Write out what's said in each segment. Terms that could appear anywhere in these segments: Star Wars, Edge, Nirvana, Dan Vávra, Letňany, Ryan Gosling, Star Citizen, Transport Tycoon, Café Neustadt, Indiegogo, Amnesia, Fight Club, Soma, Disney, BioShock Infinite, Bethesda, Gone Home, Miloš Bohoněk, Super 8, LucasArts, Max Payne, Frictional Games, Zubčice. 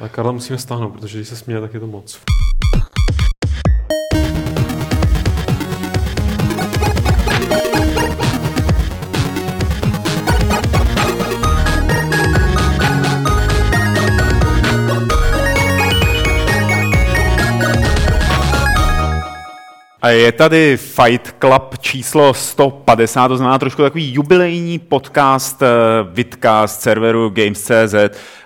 Ale Karla musíme stáhnout, protože když se směje, tak je to moc. A je tady Fight Club číslo 150, to znamená trošku takový jubilejní podcast Vidka z serveru Games.cz,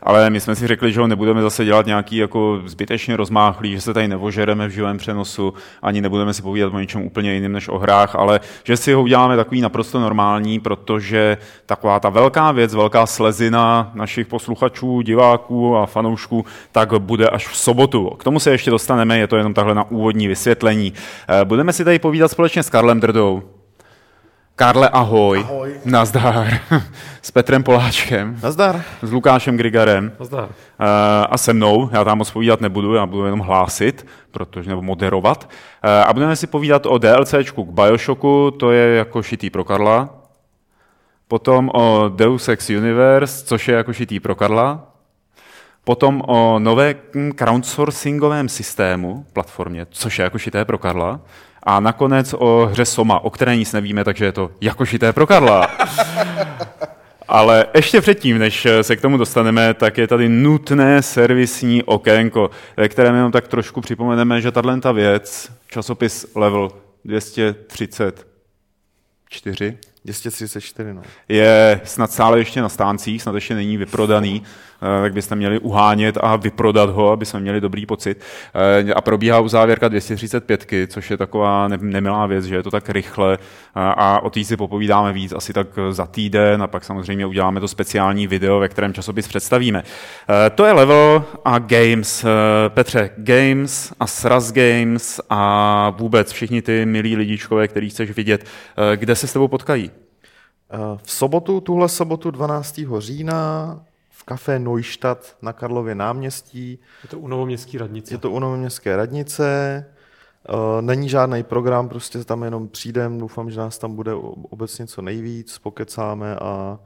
ale my jsme si řekli, že ho nebudeme zase dělat nějaký jako zbytečně rozmáchlý, že se tady nevožereme v živém přenosu, ani nebudeme si povídat o něčem úplně jiném než o hrách, ale že si ho uděláme takový naprosto normální, protože taková ta velká věc, velká slezina našich posluchačů, diváků a fanoušků, tak bude až v sobotu. K tomu se ještě dostaneme, je to jenom takhle na úvodní vysvětlení. Budeme si tady povídat společně s Karlem Drdou. Karle, ahoj. Ahoj. Nazdar. S Petrem Poláčkem. Nazdar. S Lukášem Grygarem. Nazdar. A se mnou. Já tam moc povídat nebudu, já budu jenom hlásit, protože, nebo moderovat. A budeme si povídat o DLCčku k BioShocku, to je jako šitý pro Karla. Potom o Deus Ex Universe, což je jako šitý pro Karla. Potom o novém crowdsourcingovém systému, platformě, což je jako šité pro Karla. A nakonec o hře Soma, o které nic nevíme, takže je to jako šité pro Karla. Ale ještě předtím, než se k tomu dostaneme, tak je tady nutné servisní okénko, ve kterém jenom tak trošku připomeneme, že tato věc, časopis Level 234, 234, no. Je snad stále ještě na stáncích, snad ještě není vyprodaný, tak byste měli uhánět a vyprodat ho, aby jsme měli dobrý pocit. A probíhá uzávěrka 235, což je taková nemilá věc, že je to tak rychle a o té si popovídáme víc asi tak za týden a pak samozřejmě uděláme to speciální video, ve kterém časopis představíme. To je Level a Games. Petře, Games a Sraz Games a vůbec všichni ty milí lidičkové, který chceš vidět, kde se s tebou potkají? V sobotu, tuhle sobotu 12. října v Café Neustadt na Karlově náměstí. Je to u Novoměstské radnice. Je to u Novoměstské radnice. Není žádný program, prostě tam jenom přijdem, doufám, že nás tam bude obecně co nejvíc, pokecáme a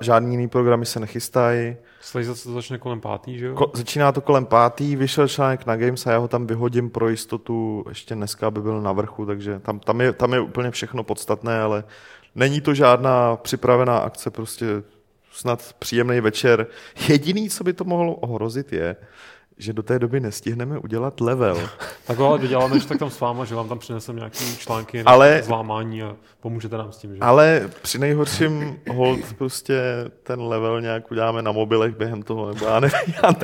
žádný jiný programy se nechystají. Slezace to začne kolem 5, že jo? Začíná to kolem 5, vyšel článek na Games a já ho tam vyhodím pro jistotu ještě dneska, aby byl na vrchu, takže tam je úplně všechno podstatné, ale není to žádná připravená akce, prostě snad příjemný večer. Jediný, co by to mohlo ohrozit, je, že do té doby nestihneme udělat Level. Tak ale doděláme, že tak tam s váma, že vám tam přinesem nějaké články na zlámání a pomůžete nám s tím, že? Ale při nejhorším hold prostě ten Level nějak uděláme na mobilech během toho, nebo já nevím.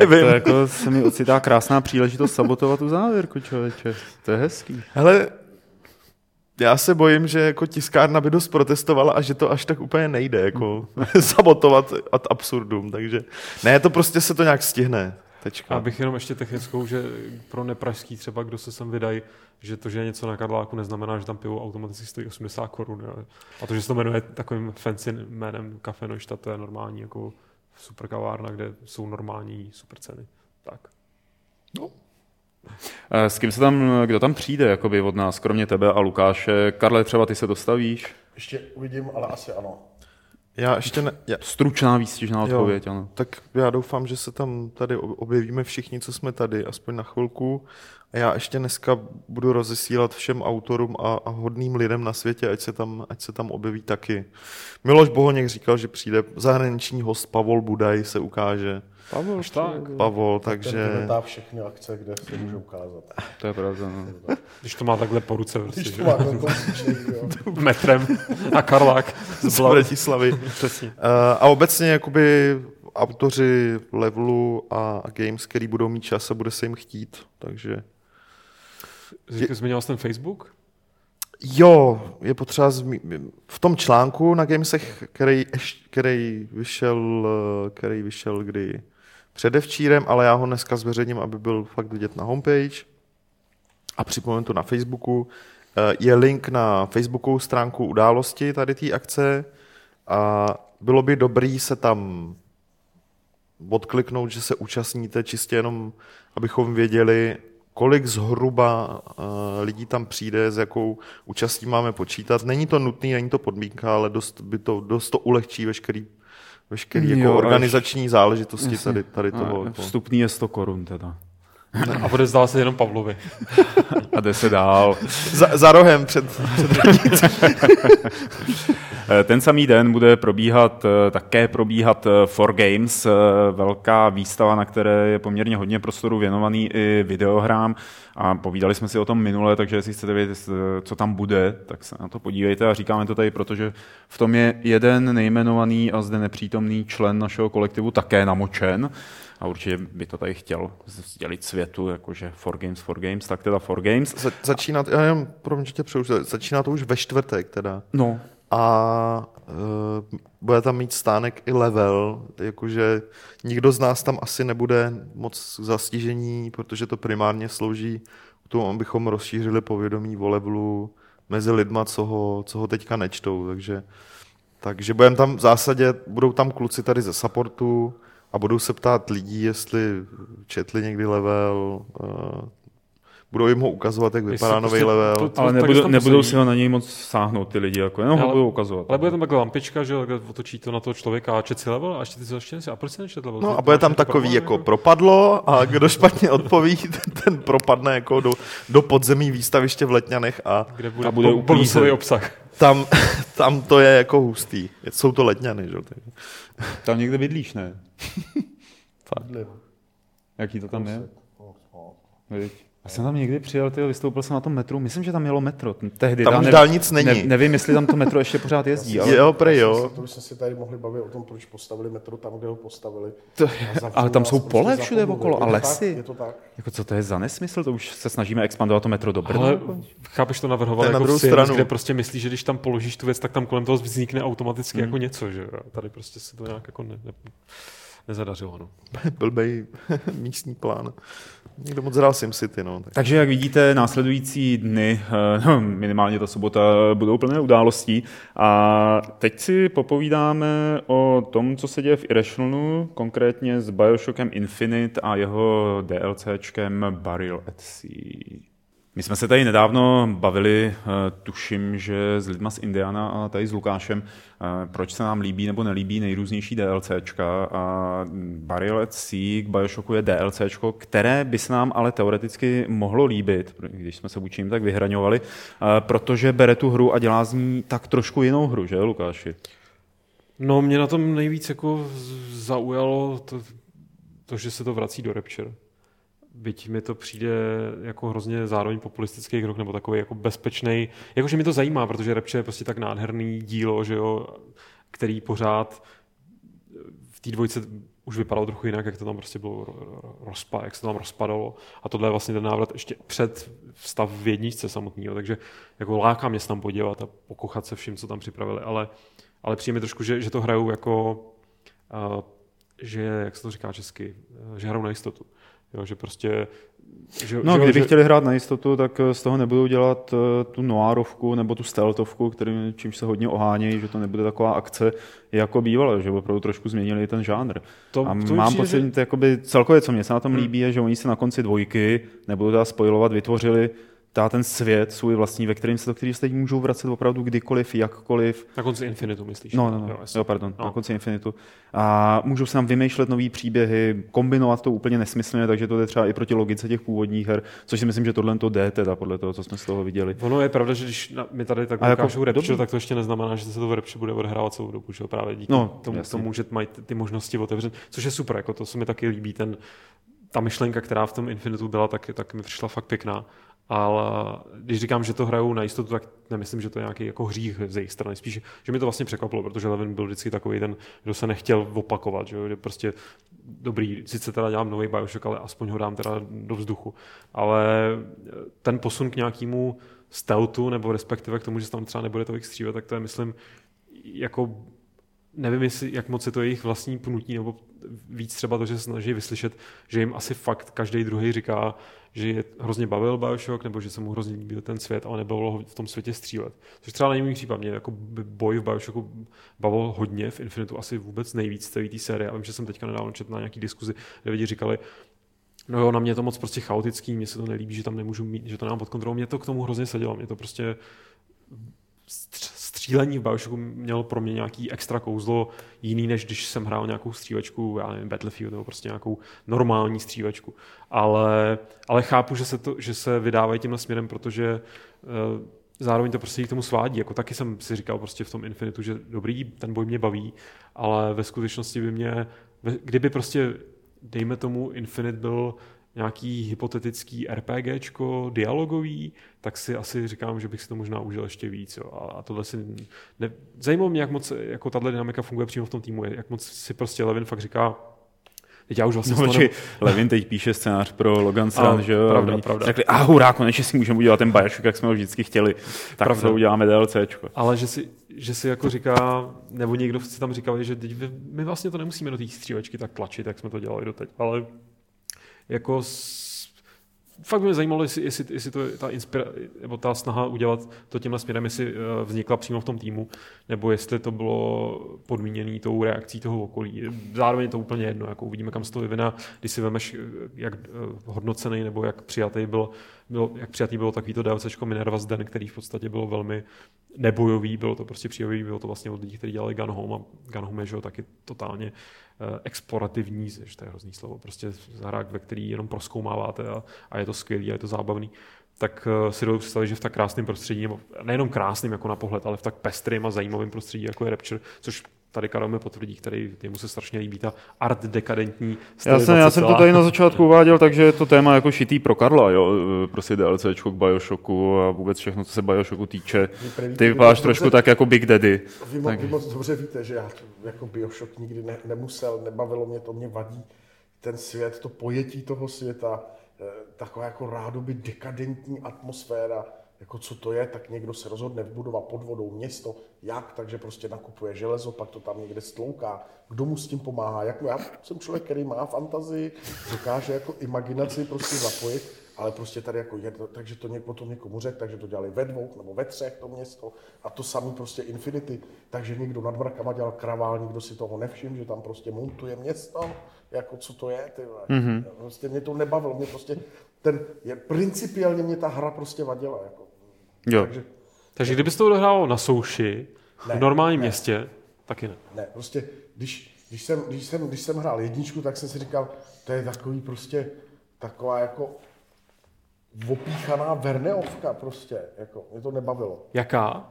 To jako se mi ocitá krásná příležitost sabotovat tu závěrku, člověče. To je hezký. Hele, já se bojím, že jako tiskárna by dost protestovala a že to až tak úplně nejde, jako sabotovat ad absurdum, takže ne, to prostě se to nějak stihne. Tečka. A bych jenom ještě technickou, že pro nepražský třeba, kdo se sem vydají, že to, že je něco na Karláku, neznamená, že tam pivo automaticky stojí 80 korun. A to, že se to jmenuje takovým fancy jménem Café Neustadt, to je normální jako super kavárna, kde jsou normální super ceny. Tak. No. S kým se tam, kdo tam přijde jakoby od nás, kromě tebe a Lukáše? Karle, třeba ty se dostavíš? Ještě uvidím, ale asi ano. Já ještě ne... Stručná výstižná odpověď, jo, ano. Tak já doufám, že se tam tady objevíme všichni, co jsme tady, aspoň na chvilku. A já ještě dneska budu rozesílat všem autorům a hodným lidem na světě, ať se tam objeví taky. Miloš Bohoněk říkal, že přijde zahraniční host Pavol Budaj, se ukáže. Pavol, takže... Ten vytá všechny akce, kde se může ukázat. To je pravda, no. Když to má takhle po ruce. Když to má takhle po metrem na Karlák z Bratislavy. A obecně jakoby autoři Levelu a Games, který budou mít čas a bude se jim chtít, takže... Zmínil jsi ten Facebook? Jo, je potřeba v tom článku na Gamesech, který vyšel kdy předevčírem, ale já ho dneska zveřejním, aby byl fakt vidět na homepage a připomenu to na Facebooku. Je link na Facebookovou stránku události tady té akce a bylo by dobrý se tam odkliknout, že se účastníte, čistě jenom, abychom věděli, kolik zhruba lidí tam přijde, s jakou účastí máme počítat. Není to nutný, není to podmínka, ale dost to ulehčí veškerý veškerý jako organizační záležitosti tady toho. Jako. Vstupný je 100 korun teda. A bude zdál se jenom Pavlovi. A jde se dál. Za rohem před Ten samý den bude probíhat For Games, velká výstava, na které je poměrně hodně prostoru věnovaný i videohrám. A povídali jsme si o tom minule, takže jestli chcete vědět, co tam bude, tak se na to podívejte. A říkáme to tady, protože v tom je jeden nejmenovaný a zde nepřítomný člen našeho kolektivu také namočen. A určitě by to tady chtěl sdělit světu, jakože For Games, tak teda For Games. Začíná, já nevím, začíná to už ve čtvrtek teda. No. A bude tam mít stánek i Level, jakože nikdo z nás tam asi nebude moc zastižení, protože to primárně slouží k tomu, abychom rozšířili povědomí o Levelu mezi lidma, co ho teďka nečtou. Takže budeme tam v zásadě, budou tam kluci tady ze supportu, a budou se ptát lidí, jestli četli někdy Level, budou jim ho ukazovat, jak vypadá nový Level. Ale nebudou si ho na něj moc sáhnout ty lidi, jako jenom ho budou ukazovat. Ale bude tam takhle lampička, že otočí to na toho člověka a čet si Level a ještě ty si začne si a proč si nečet Level? No a bude tam takový jako propadlo a kdo špatně odpoví, ten propadne jako do podzemí výstaviště v Letňanech a bude úplný obsah. Tam to je jako hustý. Jsou to Letňany, že? Tam někde bydlíš, ne? Fadli. Jaký to tam je? Já jsem tam někdy přijel, vystoupil jsem na tom metru, myslím, že tam jelo metro. Tehdy, tam už dálnic není. Nevím, jestli tam to metro ještě pořád jezdí. To bychom si tady mohli bavit o tom, proč postavili metro tam, kde ho postavili. Ale tam jsou pole všude okolo a lesy. Je to tak. Jako, co to je za nesmysl? To už se snažíme expandovat to metro do Brna. Ale chápeš to navrhovat jako na druhou stranu, kde prostě myslíš, že když tam položíš tu věc, tak tam kolem toho vznikne automaticky jako něco. Že? Tady prostě se to nějak jako nezadařilo. No. Blbej místní plán. Někdo moc hrál SimCity, no. Takže jak vidíte, následující dny, minimálně ta sobota, budou plné událostí. A teď si popovídáme o tom, co se děje v Irrationalu, konkrétně s BioShockem Infinite a jeho DLCčkem Burial at Sea. My jsme se tady nedávno bavili, tuším, že s lidma z Indiana a tady s Lukášem, proč se nám líbí nebo nelíbí nejrůznější DLCčka. A Burial at Sea k BioShocku je DLCčko, které by se nám ale teoreticky mohlo líbit, když jsme se vůči jim tak vyhraňovali, protože bere tu hru a dělá z ní tak trošku jinou hru, že Lukáši? No, mě na tom nejvíc jako zaujalo to, že se to vrací do Rapture. Byť mi to přijde jako hrozně zároveň populistický krok, nebo takový jako bezpečnej, jakože mi to zajímá, protože Rapture je prostě tak nádherný dílo, že jo, který pořád v té dvojce už vypadalo trochu jinak, jak to tam prostě bylo jak se to tam rozpadalo. A tohle je vlastně ten návrat ještě před stav v jedničce samotného, takže jako láká mě se tam podívat a pokochat se vším, co tam připravili, ale přijde mi trošku, že to hrajou jako, že, jak se to říká česky, že hrajou na jistotu. Jo, že prostě, kdyby chtěli hrát na jistotu, tak z toho nebudou dělat tu noárovku nebo tu stealthovku, čímž se hodně ohánějí, že to nebude taková akce jako bývala, že opravdu trošku změnili ten žánr. A mám pocit, jakoby celkově, co mě se na tom líbí, je, že oni se na konci dvojky, nebudu teda spoilovat, vytvořili ten svět svůj vlastní, ve kterém se teď můžou vracet opravdu kdykoliv, jakkoliv. Na konci Infinitu, myslíš? No, na konci Infinitu. A můžou se nám vymýšlet nový příběhy, kombinovat to úplně nesmyslně, takže to jde třeba i proti logice těch původních her, což si myslím, že tohle to jde teda podle toho, co jsme z toho viděli. Ono je pravda, že když my tady tak ukážou Rapture, tak to ještě neznamená, že se to v Rapture bude odhrávat celou dobu, že právě díky tomu, že mají ty možnosti otevřené, což je super, jako to se mi taky líbí, ta myšlenka, která v tom Infinitu byla, tak mi přišla fakt pěkná. Ale když říkám, že to hrajou na jistotu, tak nemyslím, že to je nějaký jako hřích z jejich strany. Spíš, že mi to vlastně překvapilo, protože Levin byl vždycky takový ten, kdo se nechtěl opakovat, že prostě dobrý, sice teda dělám nový BioShock, ale aspoň ho dám teda do vzduchu. Ale ten posun k nějakému stealthu, nebo respektive k tomu, že tam třeba nebude tolik střílet, tak to je, myslím, jako nevím, jak moc je to jejich vlastní pnutí, nebo víc třeba to, že se snaží vyslyšet, že jim asi fakt každý druhý říká, že je hrozně bavil BioShock, nebo že se mu hrozně líbil ten svět, ale nebavilo ho v tom světě střílet. Což třeba není můj případ. Mě jako boj v BioShocku bavil hodně, v Infinitu asi vůbec nejvíc z té série. A vím, že jsem teďka nedávno četl na nějaký diskuzi, kde lidi říkali, no jo, na mě je to moc prostě chaotický, mně se to nelíbí, že tam nemůžu mít, že to nemám pod kontrolou. Mě to k tomu hrozně sedělo, mě to prostě střílení v BioShocku mělo pro mě nějaký extra kouzlo jiný, než když jsem hrál nějakou střívačku, já nevím, Battlefield nebo prostě nějakou normální střívačku. Ale chápu, že se vydávají tímhle směrem, protože zároveň to prostě k tomu svádí. Jako taky jsem si říkal prostě v tom Infinitu, že dobrý, ten boj mě baví, ale ve skutečnosti by mě, kdyby prostě, dejme tomu, Infinite byl nějaký hypotetický RPGčko dialogový, tak si asi říkám, že bych si to možná užil ještě víc. Jo. A tohle si zajímalo mě, jak moc jako tato dynamika funguje přímo v tom týmu, jak moc si prostě Levin fakt říká, teď já už vlastně Levin teď píše scénář pro Logan's Run, že jo? Pravda. Řekli, hurá, konečně si můžeme udělat ten BioShock, jak jsme ho vždycky chtěli, tak to uděláme DLCčko. Ale že si jako říká, nebo někdo si tam říkal, že my vlastně to nemusíme do těch střílečky tak tlačit, jak jsme to dělali doteď, ale jako fakt by mě zajímalo, jestli to je ta snaha udělat to tímhle směrem, jestli vznikla přímo v tom týmu, nebo jestli to bylo podmíněné tou reakcí toho okolí. Zároveň je to úplně jedno, jako uvidíme, kam se to vyvine. Když si vemeš, jak hodnocený nebo jak přijatý bylo takovýto DLCčko Minerva's Den, který v podstatě bylo velmi nebojový, bylo to prostě příjemný, bylo to vlastně od lidí, kteří dělali Gone Home, a Gone Home je, že jo, taky totálně explorativní, že to je hrozný slovo, prostě zahrák, ve který jenom prozkoumáváte a je to skvělý a je to zábavný, tak si dovedu představit, že v tak krásném prostředí, nejenom krásným jako na pohled, ale v tak pestrým a zajímavým prostředí, jako je Rapture, což tady Karel mě potvrdí, který mu se strašně líbí, ta art dekadentní. Já jsem to tady na začátku uváděl, takže je to téma jako šitý pro Karla, jo, prostě DLCčko k BioShocku a vůbec všechno, co se BioShocku týče. Ty vypadáš trošku dobře, tak jako Big Daddy. Vy moc dobře víte, že já jako BioShock nikdy nemusel, nebavilo mě, to mě vadí ten svět, to pojetí toho světa, taková jako rádoby dekadentní atmosféra, jako co to je, tak někdo se rozhodne vybudovat pod vodou město, jak, takže prostě nakupuje železo, pak to tam někde stlouká, kdo mu s tím pomáhá, jako já jsem člověk, který má fantazii, dokáže jako imaginaci prostě zapojit, ale prostě tady jako jedno, takže to potom někomu řekl, takže to dělali ve dvou nebo ve třech to město a to samý prostě Infinity, takže někdo nad mrakama dělal kravál, nikdo si toho nevšiml, že tam prostě montuje město, jako co to je, ty vole. Mm-hmm. Prostě mě to nebavilo, mě prostě principiálně mě ta hra prostě vadila, jako. Jo. Takže kdyby to dohrál na souši, v normálním městě, taky ne. Ne, prostě, když jsem hrál jedničku, tak jsem si říkal, to je takový prostě, taková jako opíchaná verneovka prostě, jako, mě to nebavilo. Jaká?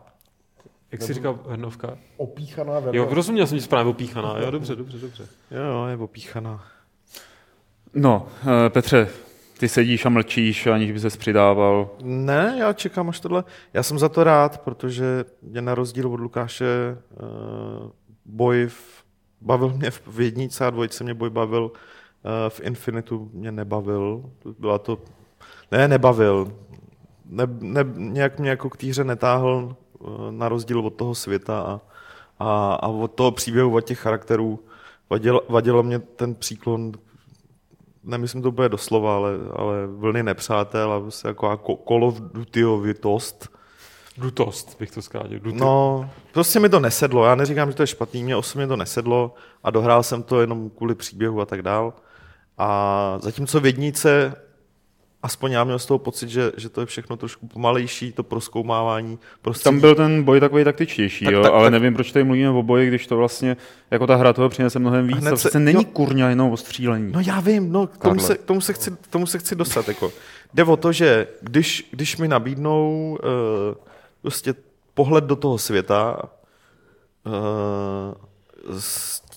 Jak jsi říkal verneovka? Opíchaná verneovka. Jo, rozuměl jsem, že správně opíchaná, jo, dobře. Jo, je opíchaná. No, Petře, ty sedíš a mlčíš, aniž by ses přidával. Ne, já čekám až tohle. Já jsem za to rád, protože mě na rozdíl od Lukáše bavil mě v jednice a dvojice mě boj bavil, v Infinitu mě nebavil. Byla to... Ne, nebavil. Nějak mě jako k týře netáhl na rozdíl od toho světa a od toho příběhu, od těch charakterů. Vadilo mě ten příklon, nemyslím to bude doslova, ale vlny nepřátel a prostě jako kolo v Dutyovitost. Dutost bych to zkrátil. No, prostě mi to nesedlo. Já neříkám, že to je špatný, mě osobně to nesedlo a dohrál jsem to jenom kvůli příběhu a tak dál. A zatímco v jednice, aspoň já měl z toho pocit, že to je všechno trošku pomalejší, to prozkoumávání. Tam byl ten boj takový taktičtější, ale nevím, proč tady mluvíme o boji, když to vlastně, jako ta hra toho přinese mnohem víc. To vlastně není kurňa jenom o střílení. No já vím, no, k tomu se chci dostat. Jako. Jde o to, že když mi nabídnou prostě pohled do toho světa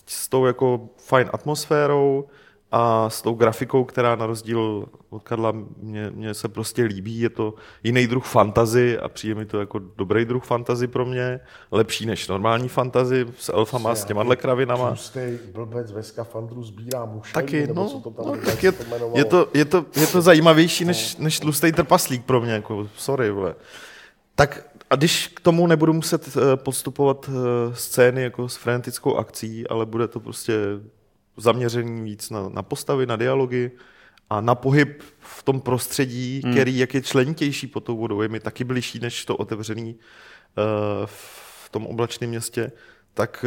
s tou jako fajn atmosférou, a s tou grafikou, která na rozdíl od Karla mě se prostě líbí, je to jiný druh fantasy a přijde mi to jako dobrý druh fantasy pro mě, lepší než normální fantasy s elfama, s těma kravinama. Čustej blbec ve skafandru sbírá mušení, taky, nebo co to tam tak je to zajímavější než tlustej trpaslík pro mě, jako sorry, vole. Tak a když k tomu nebudu muset podstupovat scény jako s frenetickou akcí, ale bude to prostě zaměřený víc na postavy, na dialogy a na pohyb v tom prostředí, který jak je členitější pod tou vodou, je mi taky bližší než to otevřený v tom oblačném městě, tak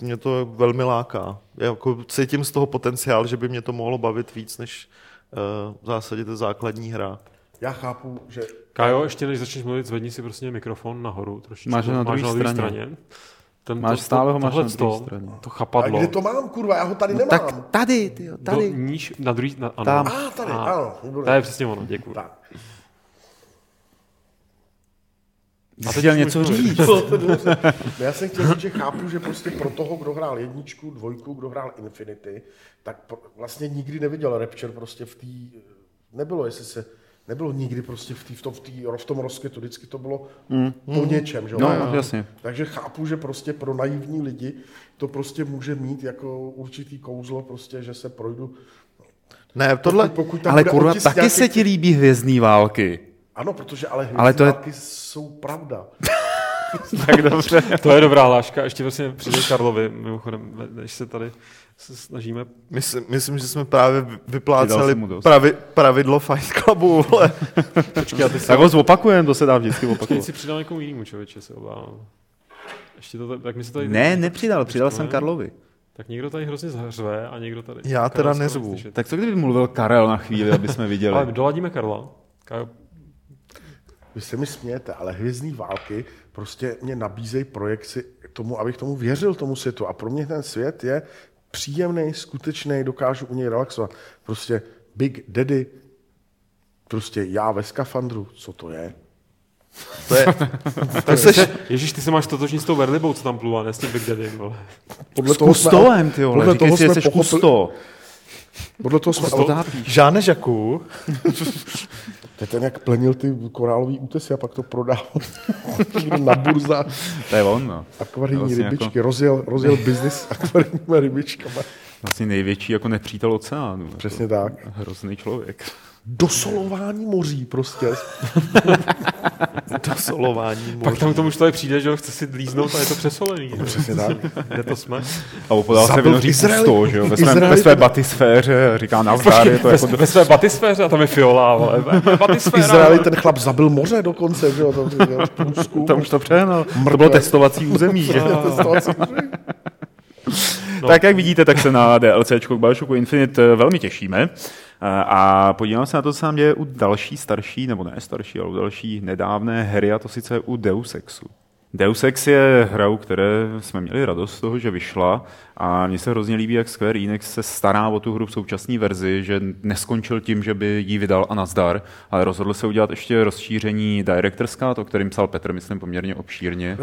mě to velmi láká. Já jako cítím z toho potenciál, že by mě to mohlo bavit víc než v zásadě ta základní hra. Já chápu, že... Kájo, ještě než začneš mluvit, zvedni si prostě mikrofon nahoru trošičku. Máš na druhé straně. Máš stále ho máš na druhé straně. To chapadlo. A kde to mám, kurva? Já ho tady nemám. Tak tady, tyjo, tady. Do, níž, na druhý... Na, ano. Tam. Ah, tady, ano. To je přesně ono, děkuji. Tak. A teď chtěl něco říct. Já jsem chtěl říct, že chápu, že prostě pro toho, kdo hrál jedničku, dvojku, kdo hrál Infinity, tak vlastně nikdy neviděl Rapture prostě v té... Nebylo, jestli se... Nebylo nikdy prostě v tom rozkvětu, vždycky to bylo po něčem. Že? No, jasně. Takže chápu, že prostě pro naivní lidi to prostě může mít jako určitý kouzlo, prostě, že se projdu. Ne, tohle, pokud ale kurva, taky nějaký... se ti líbí Hvězdný války. Ano, protože ale Hvězdní války jsou pravda. Tak dobře. To je dobrá hláška. Ještě vlastně přijde Karlovi, mimochodem, než se tady se snažíme. Myslím, že jsme právě vypláceli pravidlo Fight Clubu, vole. Počkej, tak ho zopakujeme, to se dá vždycky opakovat. Počkej, jsi přidal někomu jinému, člověče, se obávám. Ještě to, tak mi se tady... Ne, nepřidal jsem Karlovi. Tak někdo tady hrozně zhřve a někdo tady... Já teda neřvu. Tak co kdyby mluvil Karel na chvíli, aby jsme viděli? Ale doladíme Karla. Vy se mi smějete, ale Hvězdní války prostě mě nabízejí projekci tomu, abych tomu věřil, tomu světu. A pro mě ten svět je příjemný, skutečný, dokážu u něj relaxovat. Prostě Big Daddy, prostě já ve skafandru, co to je? To je... To seš... Ježíš, ty se máš totožnit s tou Verlibou, co tam pluvá, ne s tím Big Daddy, vole. S Kustolem, ty vole, říkej si, že jsi Kusto. Podle toho jsme otápíš. Žáne Žaku. To je ten, jak plenil ty korálový útesy a pak to prodával na burza. To je on, no. Akvarijní vlastně rybičky. Jako... Rozjel biznis akvarijníma rybičkama. Vlastně největší jako nepřítel oceánu. Přesně tak. Hrozný člověk. Dosolování moří prostě. Dosolování moří. Pak tam tomu člověk přijde, že ho chce si dlíznout a je to přesolený. Přesně tak. Kde to jsme? A opodál se vinoří pusto, že jo? Ve své batisféře, říká nazdar. Ve své batisféře a tam je Fiola, ale batisféra. Izraeli ten chlap zabil moře dokonce, že jo? Tam už to přehnal. To bylo testovací území, že no. Tak jak vidíte, tak se na DLCčko k BioShocku Infinite velmi těšíme a podíváme se na to, co se nám děje u další starší, nebo ne starší, ale u další nedávné hry, a to sice u Deus Exu. Deus Ex je hrou, které jsme měli radost z toho, že vyšla, a mně se hrozně líbí, jak Square Enix se stará o tu hru v současné verzi, že neskončil tím, že by ji vydal a nazdar, ale rozhodl se udělat ještě rozšíření Director's Cut, o kterým psal Petr, myslím, poměrně obšírně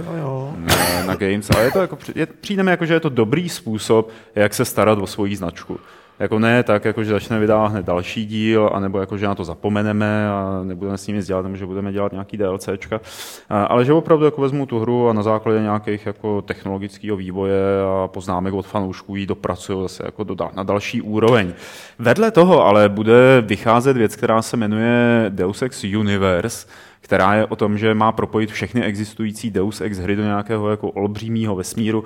na Games. A je to jako, přijde mi jako, že je to dobrý způsob, jak se starat o svoji značku. Jako ne tak, jako že začne vydávat hned další díl, anebo jako že na to zapomeneme a nebudeme s nimi dělat, nebo že budeme dělat nějaký DLCčka, ale že opravdu jako vezmu tu hru a na základě nějakých jako technologického vývoje a poznámek od fanoušků ji dopracuju zase jako na další úroveň. Vedle toho ale bude vycházet věc, která se jmenuje Deus Ex Universe, která je o tom, že má propojit všechny existující Deus Ex hry do nějakého jako olbřímého vesmíru,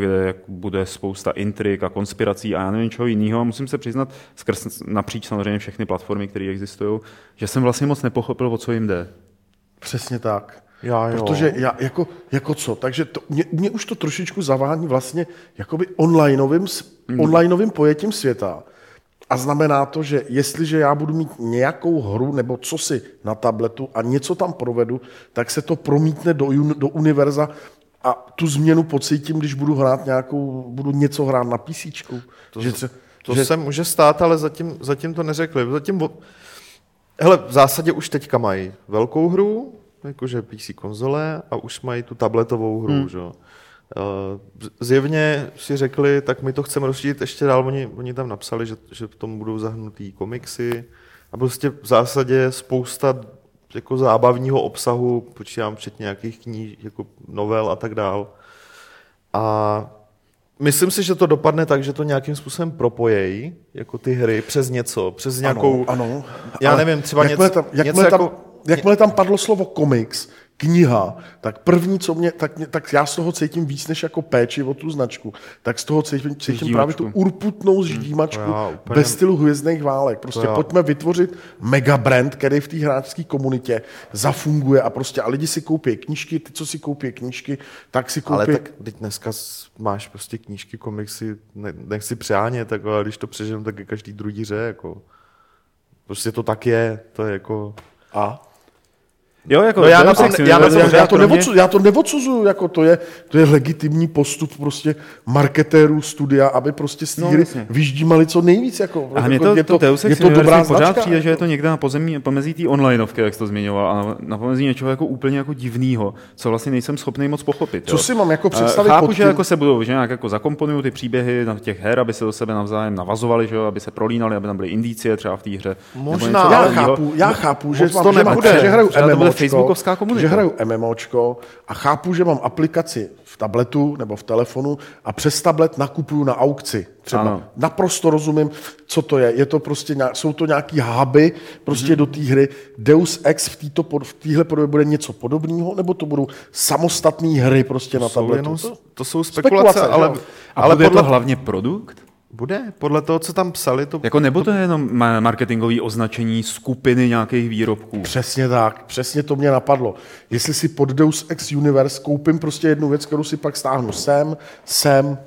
kde bude spousta intrik a konspirací a já nevím čeho jiného. Musím se přiznat, skrz napříč samozřejmě všechny platformy, které existují, že jsem vlastně moc nepochopil, o co jim jde. Přesně tak. Já, jo. Protože já, jako co, takže to, mě už to trošičku zavání vlastně jakoby onlineovým pojetím světa. A znamená to, že jestliže já budu mít nějakou hru nebo cosi na tabletu a něco tam provedu, tak se to promítne do univerza a tu změnu pocítím, když budu hrát budu něco hrát na písíčku. To se může stát, ale zatím to neřekli. Hele, v zásadě už teďka mají velkou hru, jakože PC konzole, a už mají tu tabletovou hru, že jo. Zjevně si řekli, tak my to chceme rozšířit ještě dál, oni tam napsali, že v tom budou zahrnutý komiksy a prostě v zásadě spousta jako zábavního obsahu, počítám před nějakých kníž, jako novel a tak dál. A myslím si, že to dopadne tak, že to nějakým způsobem propojejí, jako ty hry, přes něco, přes nějakou... Ano. Já nevím, třeba jakmile tam padlo slovo komiks, kniha, tak první, co mě, tak já z toho cítím víc než jako péči o tu značku, tak z toho cítím právě tu urputnou ždímačku úplně... ve stylu Hvězdných válek. Prostě pojďme vytvořit megabrand, který v té hráčské komunitě zafunguje a lidi si koupí knížky, ty, co si koupí knížky, tak si koupí... Ale tak teď dneska máš prostě knížky, komiksy, nechci přehánět, tak ale když to přeženu, tak je každý druhý ře, jako. Prostě to tak je, to je jako... A? Jo, jako, no já to neodsuzuju, jako to je legitimní postup prostě marketérů studia, aby prostě s tím vyždímali co nejvíc. Jako, a mně to Deus Ex pořád přijde, že je to někde na pozemí, pomezí té onlineovky, jak jsi to zmiňoval, a na pomezí něčeho jako úplně jako divného, co vlastně nejsem schopný moc pochopit. Co jo? Si mám jako představit pod tím? Že jako se budou, že nějak jako zakomponují ty příběhy na těch her, aby se do sebe navzájem navazovaly, že aby se prolínaly, aby tam byly indicie třeba v té hře. Možná, já chápu, že to nebude, že hraju MMO. Facebookovská komunita. Že hraju MMOčko a chápu, že mám aplikaci v tabletu nebo v telefonu a přes tablet nakupuju na aukci. Třeba ano. Naprosto rozumím, co to je. Je to prostě jsou to nějaký huby prostě do té hry. Deus Ex v téhle podobě bude něco podobného, nebo to budou samostatné hry prostě to na tabletu? To jsou spekulace, ale bude to hlavně produkt? Bude, podle toho, co tam psali. To jako nebo to je jenom marketingové označení skupiny nějakých výrobků. Přesně tak, přesně to mě napadlo. Jestli si pod Deus Ex Universe koupím prostě jednu věc, kterou si pak stáhnu sem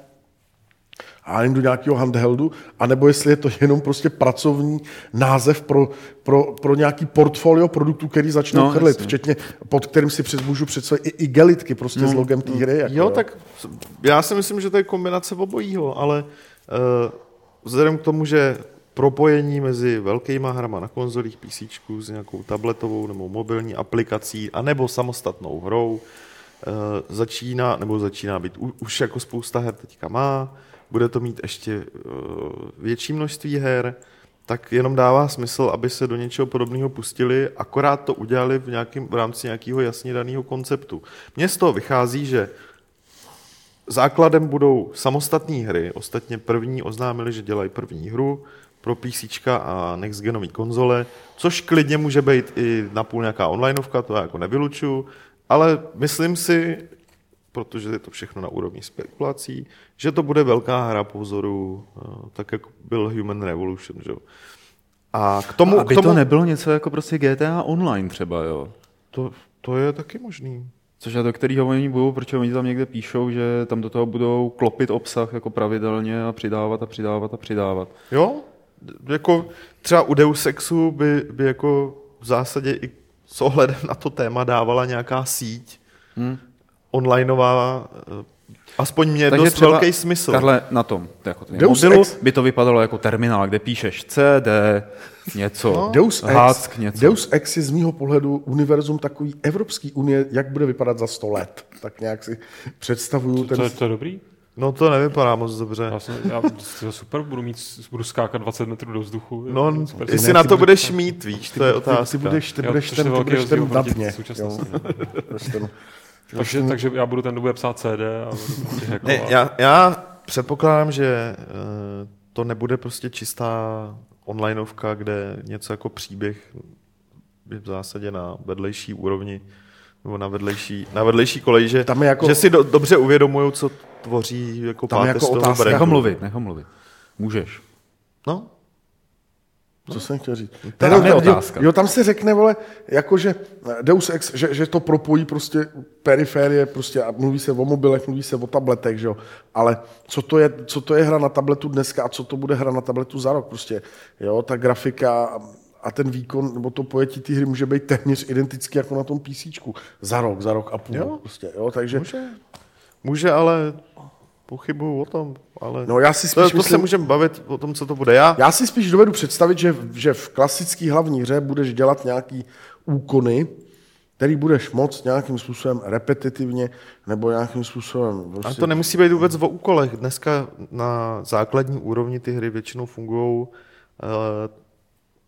a jim do nějakého handheldu, anebo jestli je to jenom prostě pracovní název pro nějaký portfolio produktů, který začnou chrlit, včetně pod kterým si můžu představit i igelitky prostě s logem té hry. Jako, jo, tak já si myslím, že to je kombinace obojího, ale vzhledem k tomu, že propojení mezi velkýma hrama na konzolích, PCčku s nějakou tabletovou nebo mobilní aplikací a nebo samostatnou hrou začíná být už jako spousta her teďka má, bude to mít ještě větší množství her, tak jenom dává smysl, aby se do něčeho podobného pustili, akorát to udělali v rámci nějakého jasně daného konceptu. Mně z toho vychází, že základem budou samostatné hry, ostatně první oznámili, že dělají první hru pro PCčka a next-genové konzole, což klidně může být i napůl nějaká onlineovka, to já jako nevylučuju, ale myslím si, protože je to všechno na úrovni spekulací, že to bude velká hra po vzoru, tak jak byl Human Revolution. Že? A k tomu to nebylo něco jako prostě GTA Online třeba, jo? To je taky možný. Což do kterého oni budou, protože oni tam někde píšou, že tam do toho budou klopit obsah jako pravidelně a přidávat. Jo, jako třeba u Deus Exu by jako v zásadě i s ohledem na to téma dávala nějaká síť onlineová, aspoň mě takže dost velký smysl. Karle, na tom jako mobilu by to vypadalo jako terminál, kde píšeš CD, něco, no, něco. Deus Ex je z mýho pohledu univerzum takový Evropský unie, jak bude vypadat za 100 let. Tak nějak si představuju. To je dobrý? No to nevypadá moc dobře. Já super, budu skákat 20 metrů do vzduchu. No, jestli na to budeš mít, víš, to je otázka. Ty budeš ten na dně. Takže já budu ten, kdo bude psát CD. Já předpokládám, že to nebude prostě čistá onlineovka, kde něco jako příběh je v zásadě na vedlejší úrovni nebo na vedlejší koleji, že, jako, že si dobře uvědomují, co tvoří jako páté z toho brandu. Nech ho mluvit. Můžeš. No. Co jsem chtěl říct? Tam je otázka. Jo, tam se řekne, vole, jakože Deus Ex, že to propojí prostě periférie, prostě a mluví se o mobilech, mluví se o tabletech, že jo. Ale co to je hra na tabletu dneska a co to bude hra na tabletu za rok prostě, jo, ta grafika a ten výkon, nebo to pojetí té hry může být téměř identický jako na tom PCčku za rok a půl, jo? Prostě, jo, takže může, ale pochybuju o tom, ale no, já si spíš se můžeme bavit o tom, co to bude. Já si spíš dovedu představit, že v klasické hlavní hře budeš dělat nějaký úkony, který budeš moc nějakým způsobem repetitivně nebo nějakým způsobem... Prostě... A to nemusí být vůbec o úkolech. Dneska na základní úrovni ty hry většinou fungují,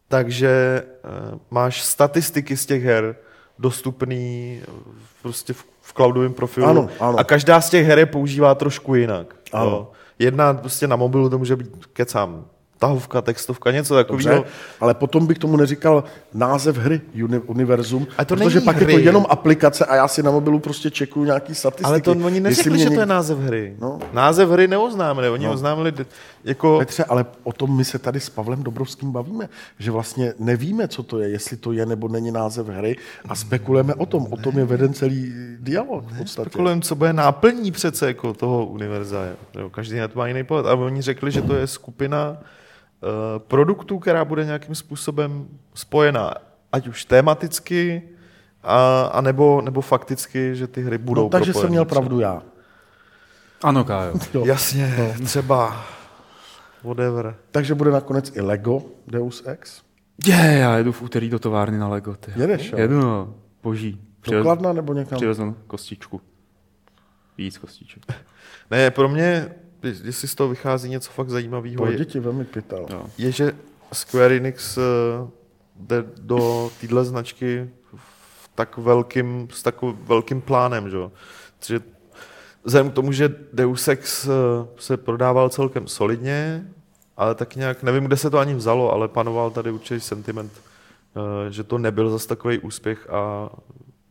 takže máš statistiky z těch her dostupný prostě v cloudovém profilu. Ano. A každá z těch her je používá trošku jinak. Ano. Jedna prostě na mobilu to může být kecám. Tahovka, textovka, něco takového. Ale potom bych tomu neříkal název hry univerzum, protože pak hry. Je to jenom aplikace a já si na mobilu prostě čekuju nějaký statistiky. Ale to oni neřekli, že to je název hry. No. Název hry neoznámili, oni oznámili jako... Petře, ale o tom my se tady s Pavlem Dobrovským bavíme, že vlastně nevíme, co to je, jestli to je nebo není název hry a spekulujeme o tom. O tom je veden celý dialog. Spekulujeme, co bude náplní přece jako toho univerza. Jo, každý na to má jiný pohled. A oni řekli, že to je skupina produktů, která bude nějakým způsobem spojená. ať už tematicky, a nebo fakticky, že ty hry budou propojené. Takže jsem měl pravdu já. Ano, Kájo. Jasně, no. Třeba. Whatever. Takže bude nakonec i Lego Deus Ex? Já jedu v úterý do továrny na Lego. Ty. Jedeš? Jedu, no. Boží. Dokladna nebo někam? Přiveznu kostičku. Víc kostiček. Ne, pro mě, jestli z toho vychází něco fakt zajímavého, děti velmi pýtal. No. Je, že Square Enix jde do téhle značky s tak velkým plánem, že jo. Vzhledem k tomu, že Deus Ex se prodával celkem solidně, ale tak nějak, nevím, kde se to ani vzalo, ale panoval tady určitý sentiment, že to nebyl zas takový úspěch a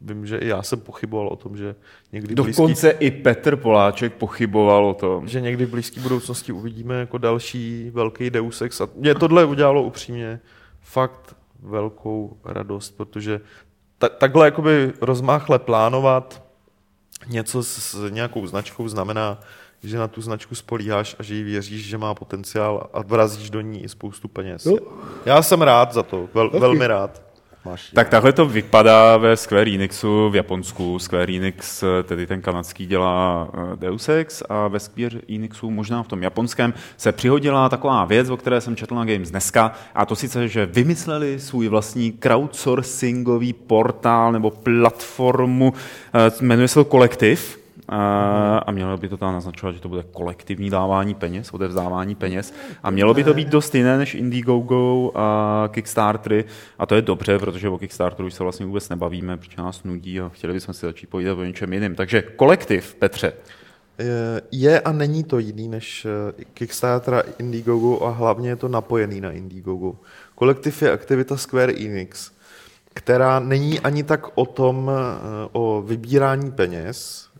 vím, že i já jsem pochyboval o tom, že někdy dokonce i Petr Poláček pochyboval o tom. Že někdy v blízké budoucnosti uvidíme jako další velký Deus Ex. A mě tohle udělalo upřímně fakt velkou radost, protože takhle jakoby rozmáchle plánovat něco s nějakou značkou znamená, že na tu značku spolíháš a že jí věříš, že má potenciál a vrazíš do ní i spoustu peněz. No. Já jsem rád za to, velmi rád. Tak takhle to vypadá ve Square Enixu v Japonsku. Square Enix, tedy ten kanadský, dělá Deus Ex a ve Square Enixu, možná v tom japonském, se přihodila taková věc, o které jsem četl na Games dneska, a to sice, že vymysleli svůj vlastní crowdsourcingový portál nebo platformu, jmenuje se to Collective, a mělo by to tam naznačovat, že to bude kolektivní dávání peněz, odevzdávání peněz, a mělo by to být dost jiné než Indiegogo a Kickstartery, a to je dobře, protože o Kickstarteru už se vlastně vůbec nebavíme, protože nás nudí a chtěli bychom si začít povídat o něčem jiném. Takže Kolektiv, Petře. Je a není to jiný než Kickstarter a Indiegogo a hlavně je to napojený na Indiegogo. Kolektiv je aktivita Square Enix, která není ani tak o vybírání peněz,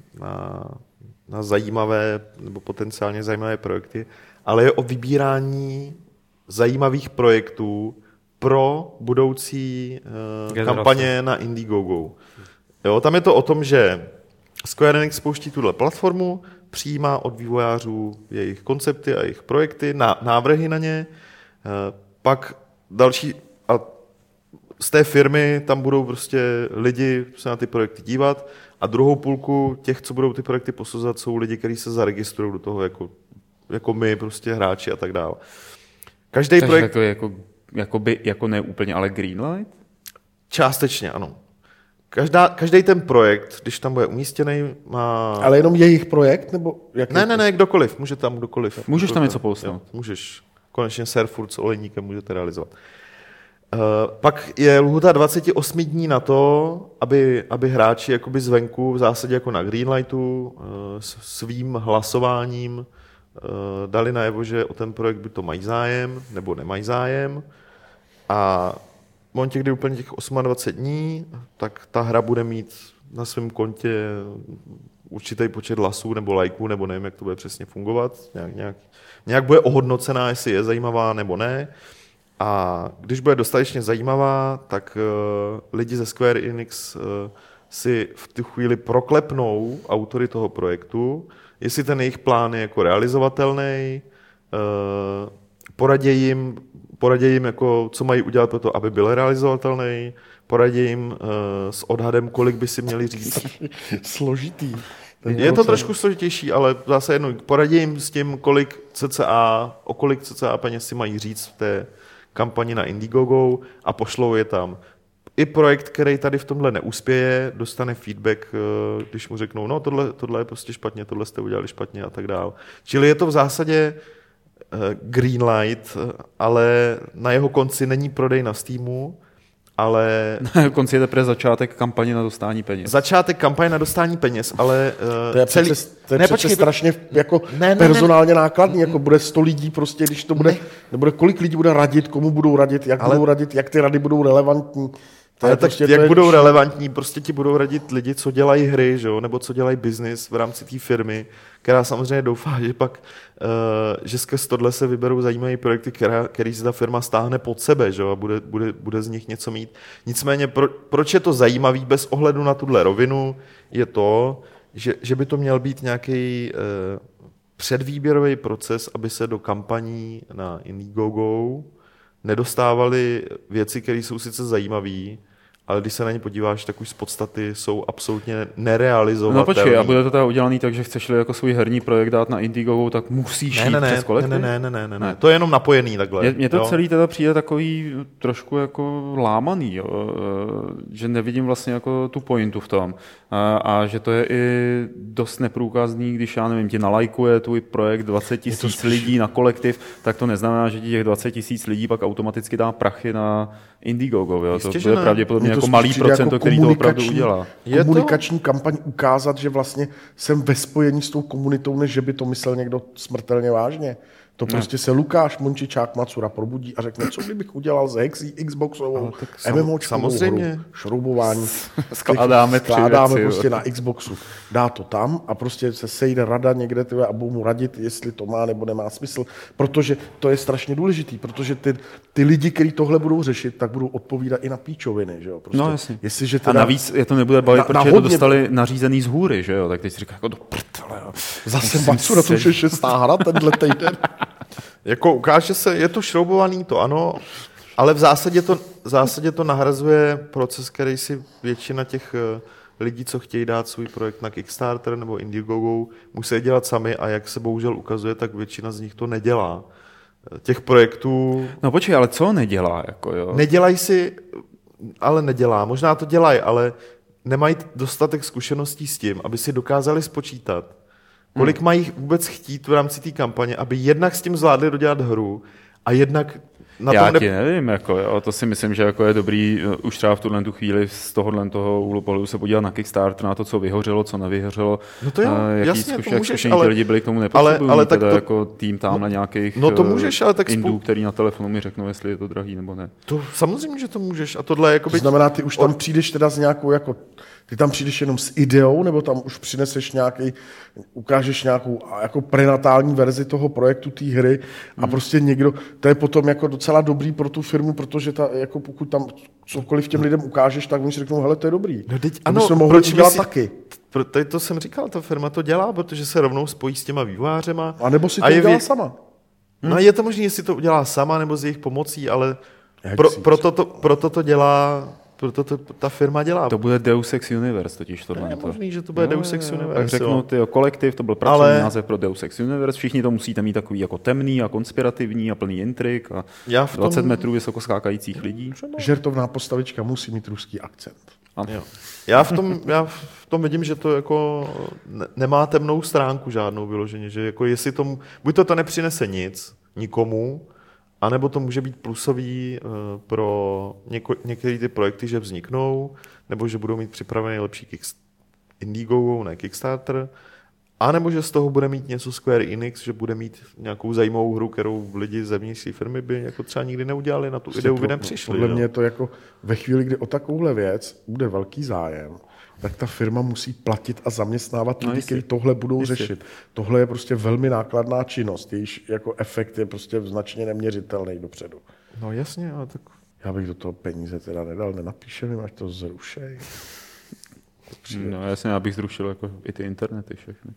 na zajímavé nebo potenciálně zajímavé projekty, ale je o vybírání zajímavých projektů pro budoucí kampaně na Indiegogo. Jo, tam je to o tom, že Square Enix spouští tuhle platformu, přijímá od vývojářů jejich koncepty a jejich projekty, návrhy na ně, pak další, a z té firmy tam budou prostě lidi se na ty projekty dívat. A druhou půlku těch, co budou ty projekty posuzovat, jsou lidi, kteří se zaregistrují do toho, jako my, prostě hráči a tak dále. Každý projekt... to je jako ne úplně, ale Greenlight? Částečně, ano. Každý ten projekt, když tam bude umístěný, má... Ale jenom jejich projekt? Nebo jaký? Ne, kdokoliv. Může tam kdokoliv. Můžeš tam něco postnout. Můžeš. Konečně surfurt s olejníkem můžete realizovat. Pak je lhůta 28 dní na to, aby hráči jakoby zvenku, v zásadě jako na Greenlightu, svým hlasováním dali najevo, že o ten projekt by to mají zájem nebo nemají zájem. A v momentě, kdy úplně těch 28 dní, tak ta hra bude mít na svém kontě určitý počet hlasů nebo lajků, nebo nevím, jak to bude přesně fungovat. Nějak bude ohodnocená, jestli je zajímavá nebo ne. A když bude dostatečně zajímavá, tak lidi ze Square Enix si v tu chvíli proklepnou autory toho projektu, jestli ten jejich plán je jako realizovatelný, poradějí jim jako, co mají udělat pro to, aby byl realizovatelný, poradějí jim s odhadem, kolik by si měli říct. Složitý. Je to trošku složitější, ale zase jednou poradějí jim s tím, o kolik cca peněz si mají říct v té kampani na Indiegogo a pošlou je tam. I projekt, který tady v tomhle neuspěje, dostane feedback, když mu řeknou, no tohle je prostě špatně, tohle jste udělali špatně a tak dál. Čili je to v zásadě Greenlight, ale na jeho konci není prodej na Steamu, ale... Na konci je teprve začátek kampaně na dostání peněz. Začátek kampaně na dostání peněz, ale... To je celý... přece strašně jako personálně nákladný, jako bude 100 lidí prostě, když to bude... Nebude, kolik lidí bude radit, komu budou radit, jak ty rady budou relevantní. Budou relevantní, prostě ti budou radit lidi, co dělají hry, že jo? Nebo co dělají biznis v rámci té firmy, která samozřejmě doufá, že pak, že skrz tohle se vyberou zajímavé projekty, který si ta firma stáhne pod sebe, že jo? A bude z nich něco mít. Nicméně, proč je to zajímavé bez ohledu na tuhle rovinu, je to, že by to měl být nějaký předvýběrový proces, aby se do kampaní na Indiegogo nedostávali věci, které jsou sice zajímavé, ale když se na ně podíváš, tak už z podstaty jsou absolutně nerealizovatelné. No počkej, a bude to teda udělaný tak, že chceš-li jako svůj herní projekt dát na Indiegogo, tak musíš jít přes Collective? Ne, to je jenom napojený takhle. Mně to celý teda přijde takový trošku jako lámaný, jo? Že nevidím vlastně jako tu pointu v tom. A že to je i dost neprůkazný, když já nevím, ti nalajkuje tvůj projekt 20 000 lidí na Collective, tak to neznamená, že těch 20 000 lidí pak automaticky dá prachy na Indiegogo. Jo? Jistě, to bude pravděpodobně jako malý procento, jako který to opravdu udělá. Komunikační kampaň ukázat, že vlastně jsem ve spojení s tou komunitou, než že by to myslel někdo smrtelně vážně. To prostě se Lukáš Mončičák Macura probudí a řekne, co kdybych udělal z Hexí Xboxovou MMOčkovou hru, šroubování. Skládáme prostě na Xboxu. Dá to tam a prostě se sejde rada někde a budu mu radit, jestli to má nebo nemá smysl. Protože to je strašně důležitý, protože ty lidi, kteří tohle budou řešit, tak budou odpovídat i na píčoviny. Že jo? Prostě, no jasně. Jestliže teda, a navíc je to nebude bavit, protože to dostali nařízený z hůry. Že jo? Tak teď si říká, jako do prtele. Jo. Zase Macura, to už je 6. hra tenhle týden. Jako ukáže se, je to šroubovaný, to ano, ale v zásadě to nahrazuje proces, který si většina těch lidí, co chtějí dát svůj projekt na Kickstarter nebo Indiegogo, musí dělat sami a jak se bohužel ukazuje, tak většina z nich to nedělá. Těch projektů... No počkej, ale co nedělá? Jako jo? Nedělají si, ale nedělá. Možná to dělají, ale nemají dostatek zkušeností s tím, aby si dokázali spočítat, kolik mají vůbec chtít v rámci té kampaně, aby jednak s tím zvládli dodělat hru a jednak na tom... Já nevím, jako, jo, to si myslím, že jako je dobrý už třeba v tuhle tu chvíli z toho úhlu pohledu se podívat na Kickstarter, na to, co vyhořelo, co nevyhořelo, no to je, jasně, zkušení ty lidi byli k tomu nepotřebují, teda to, jako tým tamhle nějakých indů, který na telefonu mi řeknou, jestli je to drahý nebo ne. To samozřejmě, že to můžeš a tohle... Jakoby, to znamená, ty už tam přijdeš teda s nějakou jako... Ty tam přijdeš jenom s ideou, nebo tam už přineseš nějaký, ukážeš nějakou jako prenatální verzi toho projektu, té hry a prostě někdo, to je potom jako docela dobrý pro tu firmu, protože ta, jako pokud tam cokoliv těm lidem ukážeš, tak oni si řeknou, hele, to je dobrý. No teď ano, proč dělat taky? To jsem říkal, ta firma to dělá, protože se rovnou spojí s těma vývojářema. A nebo si to udělá sama. No je to možné, jestli to udělá sama, nebo s jejich pomocí, ale proto to dělá... Proto ta firma dělá. To bude Deus Ex Universe totiž tohle. Je možný, že to bude Deus Ex Universe. Tak řeknu, tyjo, Collective, to byl pracovní název pro Deus Ex Universe. Všichni to musíte mít takový jako temný a konspirativní a plný intrik a 20 metrů vysoko skákajících lidí. Žertovná postavička musí mít ruský akcent. Jo. Já v tom vidím, že to jako nemá temnou stránku žádnou vyloženě. Že jako jestli tomu, buď to nepřinese nic nikomu, a nebo to může být plusový pro některé ty projekty, že vzniknou, nebo že budou mít připravený lepší Indiegogo, ne Kickstarter, a nebo že z toho bude mít něco Square Enix, že bude mít nějakou zajímavou hru, kterou lidi zevnitř té firmy by jako třeba nikdy neudělali, na tu ideu by nepřišli. Podle mě to jako ve chvíli, kdy o takovouhle věc bude velký zájem, tak ta firma musí platit a zaměstnávat lidi, kteří tohle budou řešit. Tohle je prostě velmi nákladná činnost, jejíž jako efekt je prostě značně neměřitelný dopředu. No jasně, ale tak... Já bych do toho peníze teda nedal, nenapíše mi, ať to zrušej. No jasně, já bych zrušil jako i ty internety všechny.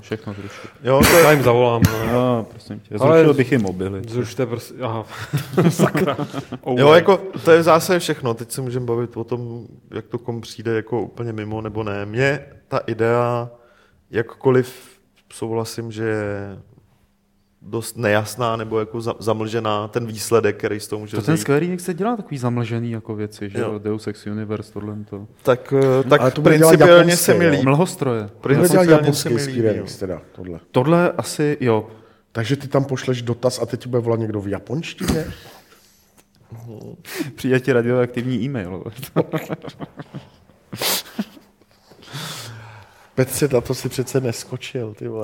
Všechno zrušil. Jo, to já jim zavolám. No, prosím tě. Zrušil bych i mobily. Zrušte prostě, aha. Sakra. Oh jo, jako to je v zásadě všechno. Teď se můžeme bavit o tom, jak to kom přijde jako úplně mimo nebo ne. Mně ta idea, jakkoliv souhlasím, že je dost nejasná nebo jako zamlžená, ten výsledek, který z toho může vzít. To ten Square Enix se dělá takový zamlžený jako věci, že jo. Deus Ex Universe, tohle to. Tak principiálně se mi líbí. Mlhostroje. Principiálně se mi líbí. Teda, tohle asi, jo. Takže ty tam pošleš dotaz a teď ti bude volat někdo v japonštině? Přijde ti radioaktivní e-mail. Petře, na to si přece neskočil, ty vole.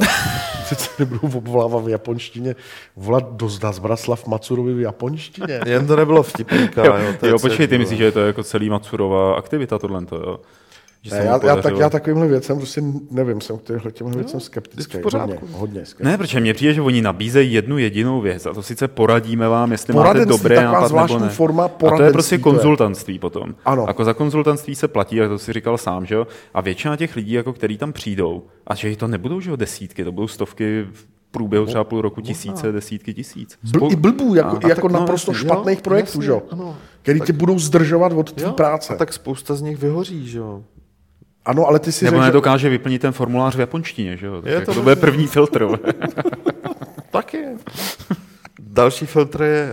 Přece nebudu obvolávat v japonštině. Volat dozda z Braslav Macurovi v japonštině. Jen to nebylo vtipníka. Jo, počkej, ty myslíš, že je to jako celý Macurova aktivita tohleto, jo? Já takovýmhle věcem prostě nevím, jsem k těmhle věcem skeptický. Hodně skeptický. Ne, protože mně přijde, že oni nabízejí jednu jedinou věc a to sice poradíme vám, jestli máte dobré nápad nebo ne. Forma a to je prostě konzultantství potom. Ano. Jako za konzultantství se platí, jak to si říkal sám, že jo? A většina těch lidí, jako který tam přijdou, a že to nebudou že jo, desítky, to budou stovky průběhu třeba půl roku tisíce, desítky tisíc. I blbů, jako naprosto špatných projektů, že jo? Který tě budou zdržovat od tvý práce. A tak spousta z nich vyhoří, že jo? Ano, ale ty si nebo nedokáže vyplnit ten formulář v japonštině, že jo? Tak to bude první filtr. Tak je. Další filtr je...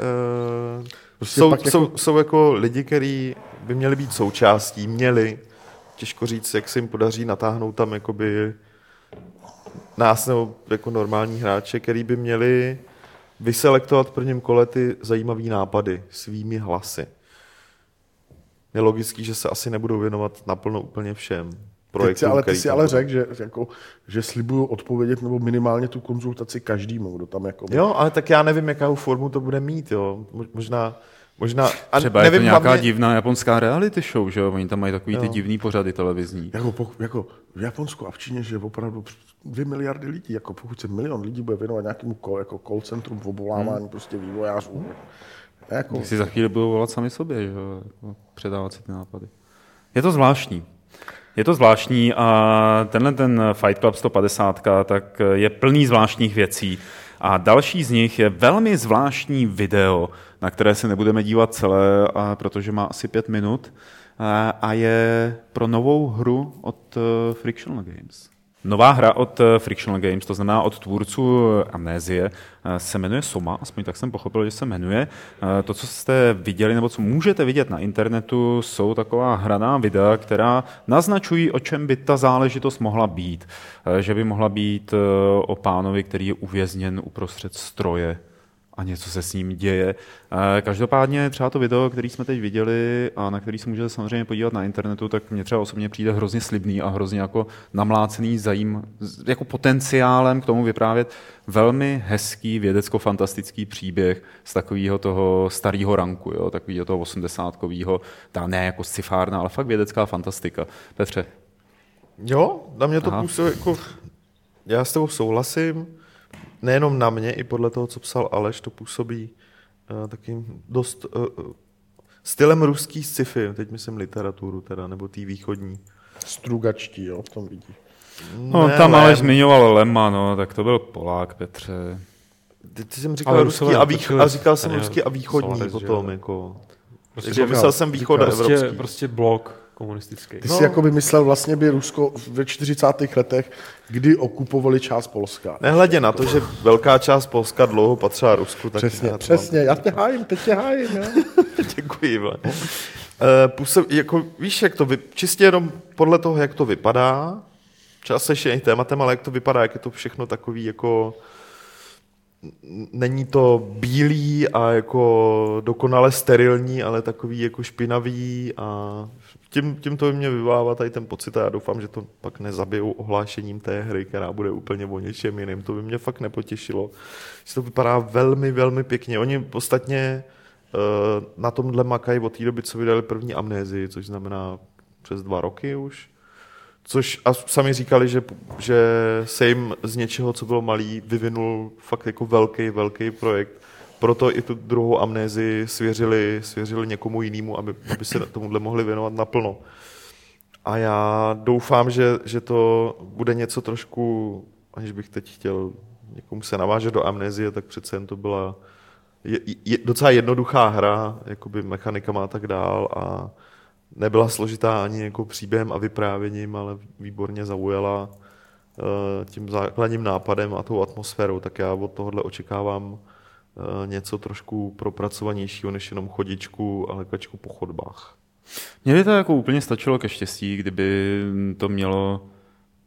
Jsou jako lidi, kteří by měli být součástí, těžko říct, jak se jim podaří natáhnout tam jakoby nás nebo jako normální hráče, který by měli vyselektovat v prvním kole ty zajímavý nápady svými hlasy. Je logický, že se asi nebudou věnovat naplno úplně všem projektům. Ale ty si ale řekl, že slibuju odpovědět nebo minimálně tu konzultaci každému, kdo tam jako... Jo, ale tak já nevím, jakou formu to bude mít, jo. Možná, třeba nevím, je to nějaká divná japonská reality show, že jo? Oni tam mají takový ty divný pořady televizní. Jako v Japonsku a v Číně, že opravdu 2 miliardy lidí, jako pokud se milion lidí bude věnovat nějakému jako call centrum v obvolávání prostě vývojářů. Jako. Si za chvíli budou volat sami sobě, že jo? Předávat si ty nápady. Je to zvláštní a tenhle ten Fight Club 150 tak je plný zvláštních věcí. A další z nich je velmi zvláštní video, na které se nebudeme dívat celé, protože má asi 5 minut a je pro novou hru od Frictional Games. Nová hra od Frictional Games, to znamená od tvůrců Amnesie, se jmenuje Soma, aspoň tak jsem pochopil, že se jmenuje. To, co jste viděli, nebo co můžete vidět na internetu, jsou taková hraná videa, která naznačují, o čem by ta záležitost mohla být. Že by mohla být o pánovi, který je uvězněn uprostřed stroje a něco se s ním děje. Každopádně třeba to video, který jsme teď viděli a na který se můžete samozřejmě podívat na internetu, tak mně třeba osobně přijde hrozně slibný a hrozně jako namlácený jako potenciálem k tomu vyprávět velmi hezký vědecko-fantastický příběh z takového toho starého ranku, jo, takového toho 80-kového, ta ne jako sci-fárna, ale fakt vědecká fantastika. Petře? Jo, na mě to působí jako... Já s tebou souhlasím. Nejenom na mě, i podle toho, co psal Aleš, to působí takým dost stylem ruský sci-fi, teď myslím literaturu teda, nebo tý východní. Strugačtí, jo, v tom vidí. No, ne, tam Aleš zmiňoval Lema, no, tak to byl Polák, Petře. Ty jsem říkal ruský a říkal jsem ruský a východní potom, jako. Myslel jsem východ evropský. Prostě blok. Komunistický. Ty jsi jako by myslel vlastně by Rusko ve 40. letech, kdy okupovali část Polska. Nehledě na to, že velká část Polska dlouho patřila Rusku. Tak přesně, já tě hájím, teď tě hájím. Děkuji. Jako, víš, jak to čistě jenom podle toho, jak to vypadá, čas ještě i tématem, ale jak to vypadá, jak je to všechno takový jako... Není to bílý a jako dokonale sterilní, ale takový jako špinavý a tím to mě vyvolává tady ten pocit a já doufám, že to pak nezabijou ohlášením té hry, která bude úplně o něčem jiným. To by mě fakt nepotěšilo. Že to vypadá velmi, velmi pěkně. Oni ostatně na tomhle makají od té doby, co vydali první Amnesii, což znamená přes 2 roky už. Což a sami říkali, že se jim z něčeho, co bylo malý, vyvinul fakt jako velký projekt. Proto i tu druhou Amnesii svěřili někomu jinému, aby se tomuhle mohli věnovat naplno. A já doufám, že to bude něco trošku, aniž bych teď chtěl někomu se navážet do Amnesie, tak přece jen to byla docela jednoduchá hra, jakoby mechanikama a tak dál a nebyla složitá ani jako příběhem a vyprávěním, ale výborně zaujala tím základním nápadem a tou atmosférou. Tak já od tohohle očekávám něco trošku propracovanějšího, než jenom chodičku a lékačku po chodbách. Mně by to jako úplně stačilo ke štěstí, kdyby to mělo...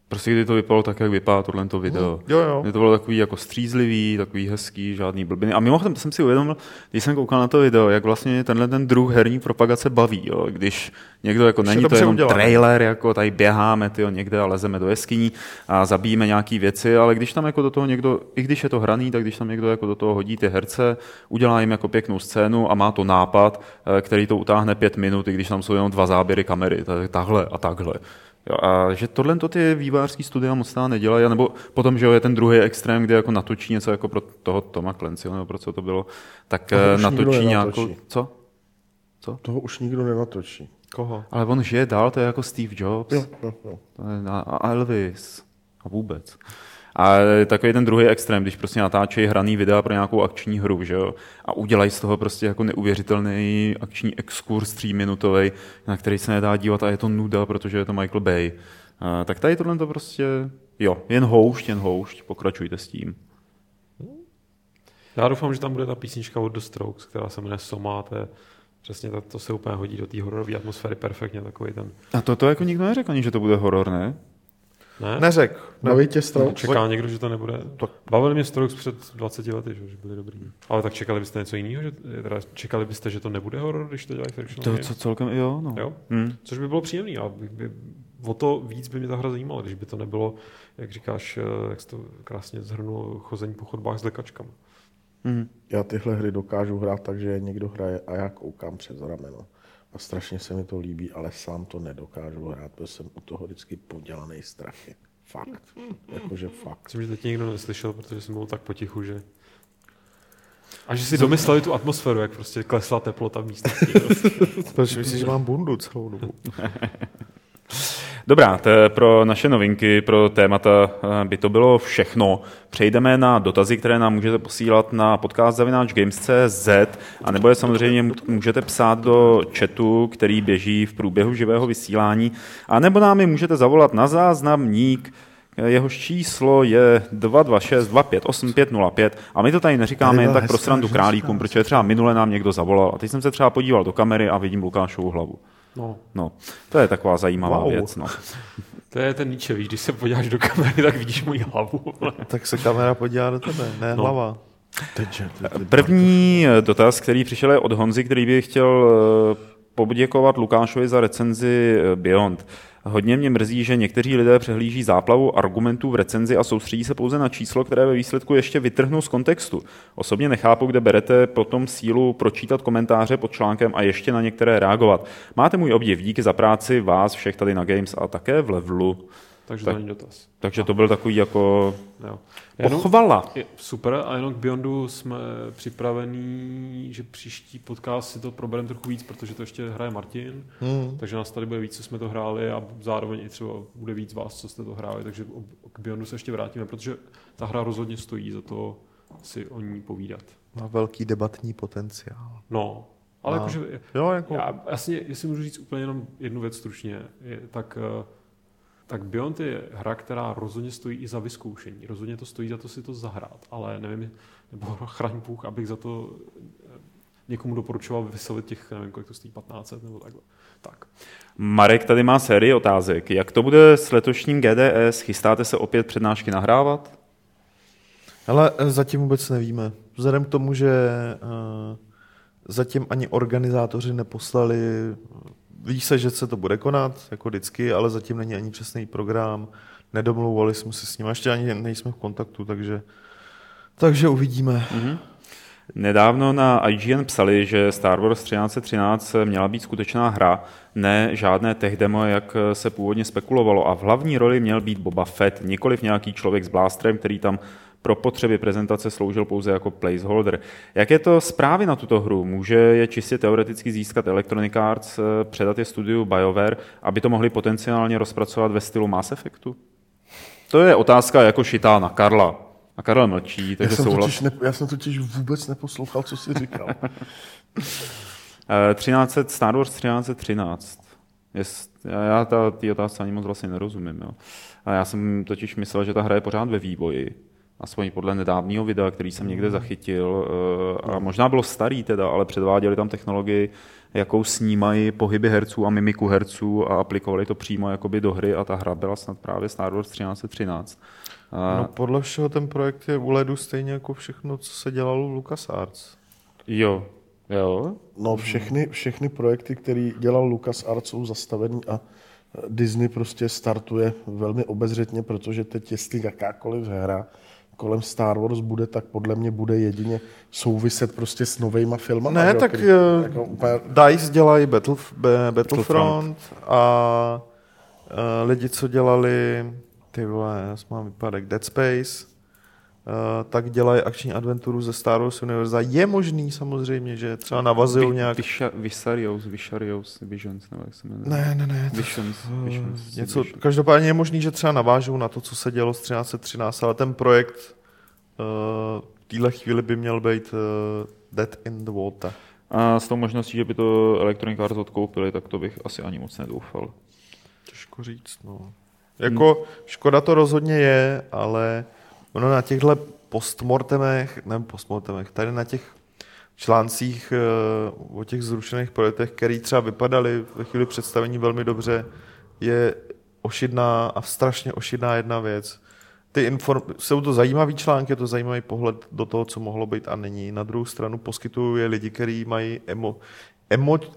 Prostě kdyby to vypadalo tak, jak vypadá tohleto video. Jo. Mě to bylo takový jako střízlivý, takový hezký, žádný blbiny. A mimochodem jsem si uvědomil, když jsem koukal na to video, jak vlastně tenhle ten druh herní propagace baví. Jo? Když někdo, jako není to jenom trailer, jako tady běháme tyjo, někde a lezeme do jeskyní a zabijíme nějaký věci, ale když tam jako do toho někdo, i když je to hraný, tak když tam někdo jako do toho hodí ty herce, udělá jim jako pěknou scénu a má to nápad, který to utáhne 5 minut, i když tam jsou jenom 2 záběry kamery, takhle a takhle. Jo, a že tohle ty vývojářský studia moc stále nedělají, nebo potom, že jo, je ten druhý extrém, kde jako natočí něco jako pro toho Toma Clancyho, nebo pro co to bylo, tak natočí nějakou... Co? Toho už nikdo nenatočí. Koho? Ale on žije dál, to je jako Steve Jobs. Jo. A Elvis. A vůbec. A takový ten druhý extrém, když prostě natáčejí hraný videa pro nějakou akční hru, že jo? A udělají z toho prostě jako neuvěřitelný akční exkurs 3-minutový, na který se nedá dívat a je to nuda, protože je to Michael Bay. A tak tady tohle to prostě, jo, jen houšť, pokračujte s tím. Já doufám, že tam bude ta písnička od The Strokes, která se jmenuje Soma, to je přesně to se úplně hodí do té hororové atmosféry perfektně, takový ten. A to jako nikdo neřekl ani, že to bude horor, ne? Ne? Neřekl. Baví tě Strokes? Čeká někdo, že to nebude. Bavili mě Strokes před 20 lety, že byli dobrý. Ale tak čekali byste něco jiného? Čekali byste, že to nebude horor, když to dělají Frictional Games? To celkem jo, no. Jo? Hmm. Což by bylo příjemný. A o to víc by mě ta hra zajímala, když by to nebylo, jak říkáš, jak jsi to krásně zhrnul, chození po chodbách s lekačkami. Hmm. Já tyhle hry dokážu hrát, takže někdo hraje a já koukám přes rameno. A strašně se mi to líbí, ale sám to nedokážu hrát, protože jsem u toho vždycky podělaný strachy. Fakt. Jakože fakt. Myslím, že teď nikdo neslyšel, protože jsem byl tak potichu, že... A že si domysleli tu atmosféru, jak prostě klesla teplota v místnosti. Protože myslíš, že mám bundu celou dobu. Dobrá, pro naše novinky, pro témata by to bylo všechno. Přejdeme na dotazy, které nám můžete posílat na podcast@games.cz a nebo je samozřejmě můžete psát do chatu, který běží v průběhu živého vysílání, a nebo nám je můžete zavolat na záznamník, jehož číslo je 226 258 505 a my to tady neříkáme jen tak pro srandu králíkům, protože třeba minule nám někdo zavolal a teď jsem se třeba podíval do kamery a vidím Lukášovu hlavu. No, to je taková zajímavá věc. No. To je ten Nietzsche, víš, když se podíváš do kamery, tak vidíš moji hlavu. Tak se kamera podívá do tebe, ne hlava. První dotaz, který přišel, je od Honzy, který by chtěl poděkovat Lukášovi za recenzi Beyond. Hodně mě mrzí, že někteří lidé přehlíží záplavu argumentů v recenzi a soustředí se pouze na číslo, které ve výsledku ještě vytrhnou z kontextu. Osobně nechápu, kde berete potom sílu pročítat komentáře pod článkem a ještě na některé reagovat. Máte můj obdiv, díky za práci vás všech tady na Games a také v Levelu. Takže to není dotaz. Takže to byl takový jako pochvala. Super, a jenom k Beyondu jsme připravení, že příští podcast si to probereme trochu víc, protože to ještě hraje Martin, takže nás tady bude víc, co jsme to hráli, a zároveň i třeba bude víc vás, co jste to hráli, takže k Beyondu se ještě vrátíme, protože ta hra rozhodně stojí za to si o ní povídat. Má velký debatní potenciál. No, ale jakože... Jo, jako... Já, jasně, jestli můžu říct úplně jenom jednu věc stručně, tak Beyond je hra, která rozhodně stojí i za vyzkoušení. Rozhodně to stojí za to si to zahrát, ale nevím, nebo chraň Bůh, abych za to někomu doporučoval vyselit těch, nevím, kolik to stojí, 1500 nebo takhle. Tak. Marek tady má sérii otázek. Jak to bude s letošním GDS? Chystáte se opět přednášky nahrávat? Ale zatím vůbec nevíme. Vzhledem k tomu, že zatím ani organizátoři neposlali... Ví se, že se to bude konat, jako vždycky, ale zatím není ani přesný program, nedomlouvali jsme se s ním, ještě ani nejsme v kontaktu, takže uvidíme. Mm-hmm. Nedávno na IGN psali, že Star Wars 1313 měla být skutečná hra, ne žádné tech demo, jak se původně spekulovalo, a v hlavní roli měl být Boba Fett, nikoliv nějaký člověk s blástrem, který tam pro potřeby prezentace sloužil pouze jako placeholder. Jak je to s právy na tuto hru? Může je čistě teoreticky získat Electronic Arts, předat je studiu BioWare, aby to mohli potenciálně rozpracovat ve stylu Mass Effectu? To je otázka jako šitá na Karla. A Karel mlčí, takže souhlas. Já jsem totiž vůbec neposlouchal, co jsi říkal. 1300, Star Wars 1313. Já ty otázce ani moc vlastně nerozumím. Jo. A já jsem totiž myslel, že ta hra je pořád ve vývoji. Aspoň podle nedávného videa, který jsem někde zachytil, a možná bylo starý teda, ale předváděli tam technologii, jakou snímají pohyby herců a mimiku herců, a aplikovali to přímo jakoby do hry, a ta hra byla snad právě Star Wars 1313. No, podle všeho ten projekt je u ledu stejně jako všechno, co se dělalo v LucasArts. Jo. No, všechny projekty, které dělal LucasArts, jsou zastavený a Disney prostě startuje velmi obezřetně, protože teď jestli jakákoliv hra kolem Star Wars bude, tak podle mě bude jedině souviset prostě s novejma filmama. Ne, tak jako úplně... DICE dělají Battlefront a lidi, co dělali, já mám vypadek, Dead Space tak dělají akční adventuru ze Star Wars univerza. Je možný samozřejmě, že třeba navazují nějak... Visions, nebo jak se jmenuje. Ne. Visions. Každopádně je možný, že třeba navážou na to, co se dělo z 1313, ale ten projekt v téhle chvíli by měl být Dead in the Water. A s tou možností, že by to Electronic Arts odkoupili, tak to bych asi ani moc nedoufal. Těžko říct, no. Jako škoda to rozhodně je, ale... Ono na těchto postmortemech, tady na těch článcích o těch zrušených projektech, které třeba vypadaly ve chvíli představení velmi dobře, je ošidná a strašně ošidná jedna věc. Jsou to zajímavý články, je to zajímavý pohled do toho, co mohlo být a není. Na druhou stranu poskytují lidi, kteří mají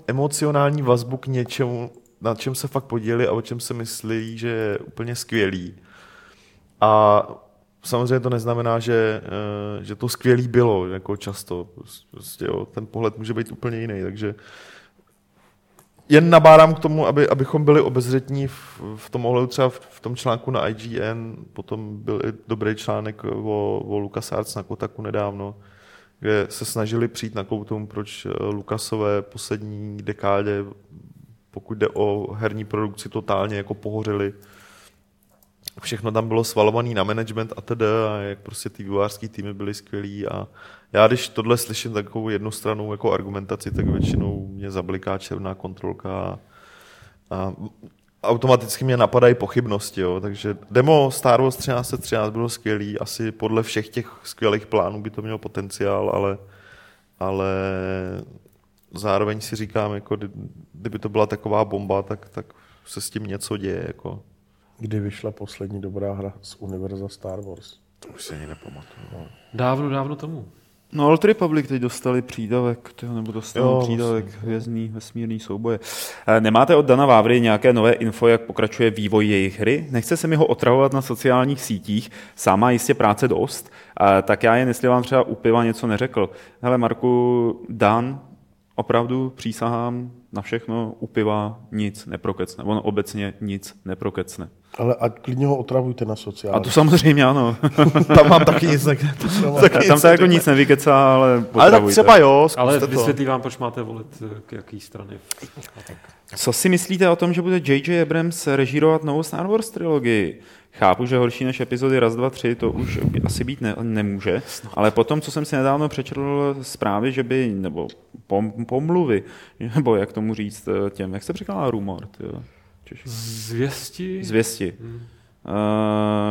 emocionální vazbu k něčemu, na čem se fakt podílí a o čem se myslí, že je úplně skvělý. A samozřejmě to neznamená, že to skvělý bylo, jako často. Prostě, jo, ten pohled může být úplně jiný, takže jen nabádám k tomu, abychom byli obezřetní v tom ohledu, třeba v tom článku na IGN, potom byl i dobrý článek o LucasArts na Kotaku nedávno, kde se snažili přijít na kloub tomu, proč Lucasové poslední dekádě, pokud jde o herní produkci, totálně jako pohořili. Všechno tam bylo svalované na management a tedy, a jak prostě ty vývojářský týmy byly skvělý. A já když tohle slyším takovou jednostrannou jako argumentaci, tak většinou mě zabliká černá kontrolka a automaticky mě napadají pochybnosti. Jo. Takže demo Star Wars 1313 bylo skvělý, asi podle všech těch skvělých plánů by to mělo potenciál, ale zároveň si říkám, jako, kdyby to byla taková bomba, tak se s tím něco děje. Jako. Kdy vyšla poslední dobrá hra z univerza Star Wars? To už se ani nepamatuju. No. Dávno tomu. No, Old Republic teď dostali přídavek, nebo dostali přídavek hvězdný vesmírný souboje. Nemáte od Dana Vávry nějaké nové info, jak pokračuje vývoj jejich hry? Nechce se mi ho otravovat na sociálních sítích, sám má jistě práce dost, tak já jen, jestli vám třeba u piva něco neřekl. Hele Marku, Dan, opravdu přísahám, na všechno u piva nic neprokecne. On obecně nic neprokecne. Ale ať klidně ho otravujte na sociálně. A to samozřejmě ano. Tam mám taky nic nekecá. Tam se jako nic nevykecá, ale potravujte. Ale tak třeba jo, zkuste to. Ale vysvětlí vám, proč máte volit k jaký straně. Co si myslíte o tom, že bude J.J. Abrams režírovat novou Star Wars trilogii? Chápu, že horší než epizody 1, 2, 3 to už asi být nemůže, ale potom, co jsem si nedávno přečetl zprávy, že by, nebo pomluvy, nebo jak tomu říct těm, jak se překládá rumor? Zvěsti.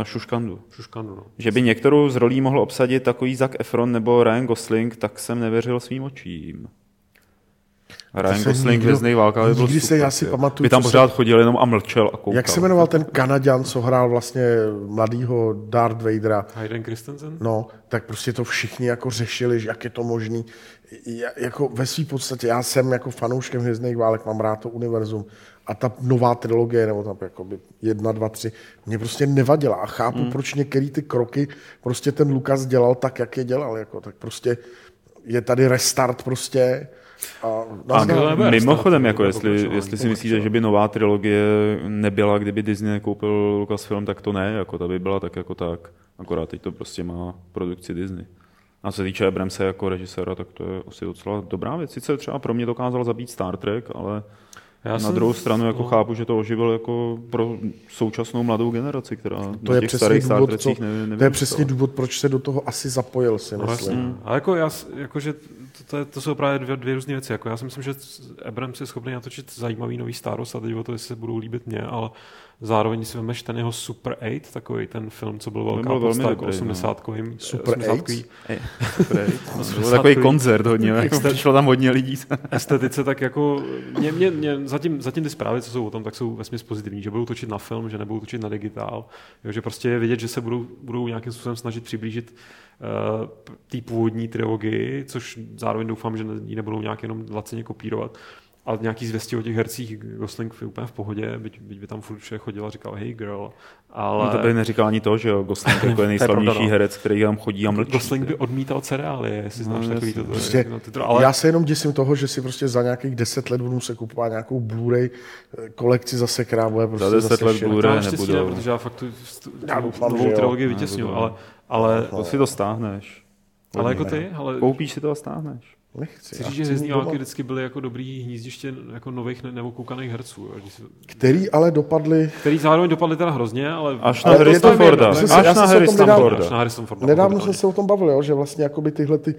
Šuškandu. No. Že by některou z rolí mohl obsadit takový Zac Efron nebo Ryan Gosling, tak jsem nevěřil svým očím. Ryan Gosling, Hvězdnej válka, by byl super. By tam pořád chodil jenom a mlčel a koukal. Jak se jmenoval ten Kanaďan, co hrál vlastně mladýho Darth Vadera? Hayden Christensen? No, tak prostě to všichni jako řešili, že jak je to možný. Jako ve svý podstatě, já jsem jako fanouškem Hvězdných válek, mám rád to univerzum. A ta nová trilogie, nebo tam jakoby 1, 2, 3, mě prostě nevadila. A chápu, proč některé ty kroky prostě ten Lucas dělal tak, jak je dělal. Jako, tak prostě je tady restart prostě. A mimochodem, jako jestli si myslíte, že by nová trilogie nebyla, kdyby Disney nekoupil Lucasfilm, tak to ne, jako ta by byla tak jako tak, akorát teď to prostě má produkci Disney. A co se týče Abramse jako režiséra, tak to je asi docela dobrá věc, sice třeba pro mě dokázal zabít Star Trek, ale na druhou stranu jako chápu, že to oživil jako pro současnou mladou generaci, která to na těch starých Star Trekích nevím. To je přesně důvod, proč se do toho asi zapojil, si myslím. A jako já, jakože to jsou právě dvě různé věci. Jako já si myslím, že Abrams je schopný natočit zajímavý nový Star Wars a teď o to, jestli se budou líbit mě, ale zároveň si vemeš ten jeho Super 8, takový ten film, co byl velká podsta, jako 80-kovým. Super 8? To byl takový koncert hodně, přišlo tam hodně lidí. Estetice tak jako, zatím ty zprávy, co jsou o tom, tak jsou vesměs pozitivní, že budou točit na film, že nebudou točit na digitál, jo, že prostě je vidět, že se budou nějakým způsobem snažit přiblížit té původní trilogii, což zároveň doufám, že ji nebudou nějak jenom laceně kopírovat. a nějaký zvěstí o těch hercích Gosling je úplně v pohodě, byť by tam furt vše chodila a říkal hey girl, ale... No to by neříkal ani to, že jo, Gosling jako je nejslavnější herec, který tam chodí a mlčí. Gosling by odmítal cereálie, jestli znáš takový to. Prostě, ale... Já se jenom děsím toho, že si prostě za nějakých 10 let budu muset kupovat nějakou Blu-ray kolekci zase krávové. Prostě za 10 let Blu-ray nebudou. Ne, protože já fakt tu novou trilogii vytěsňuju, ale... To si to stáhneš. Ale jako ty, ale... Koupíš si to a stáhneš. Nechci. Chci říct, že Hvězdní války vždycky byly jako dobrý hnízdiště jako nových nevokoukaných herců. Který ale dopadly... Který zároveň dopadly teda hrozně, ale... Až na Harrison Forda. Nedávno jsme se o tom bavili, že vlastně tyhle ty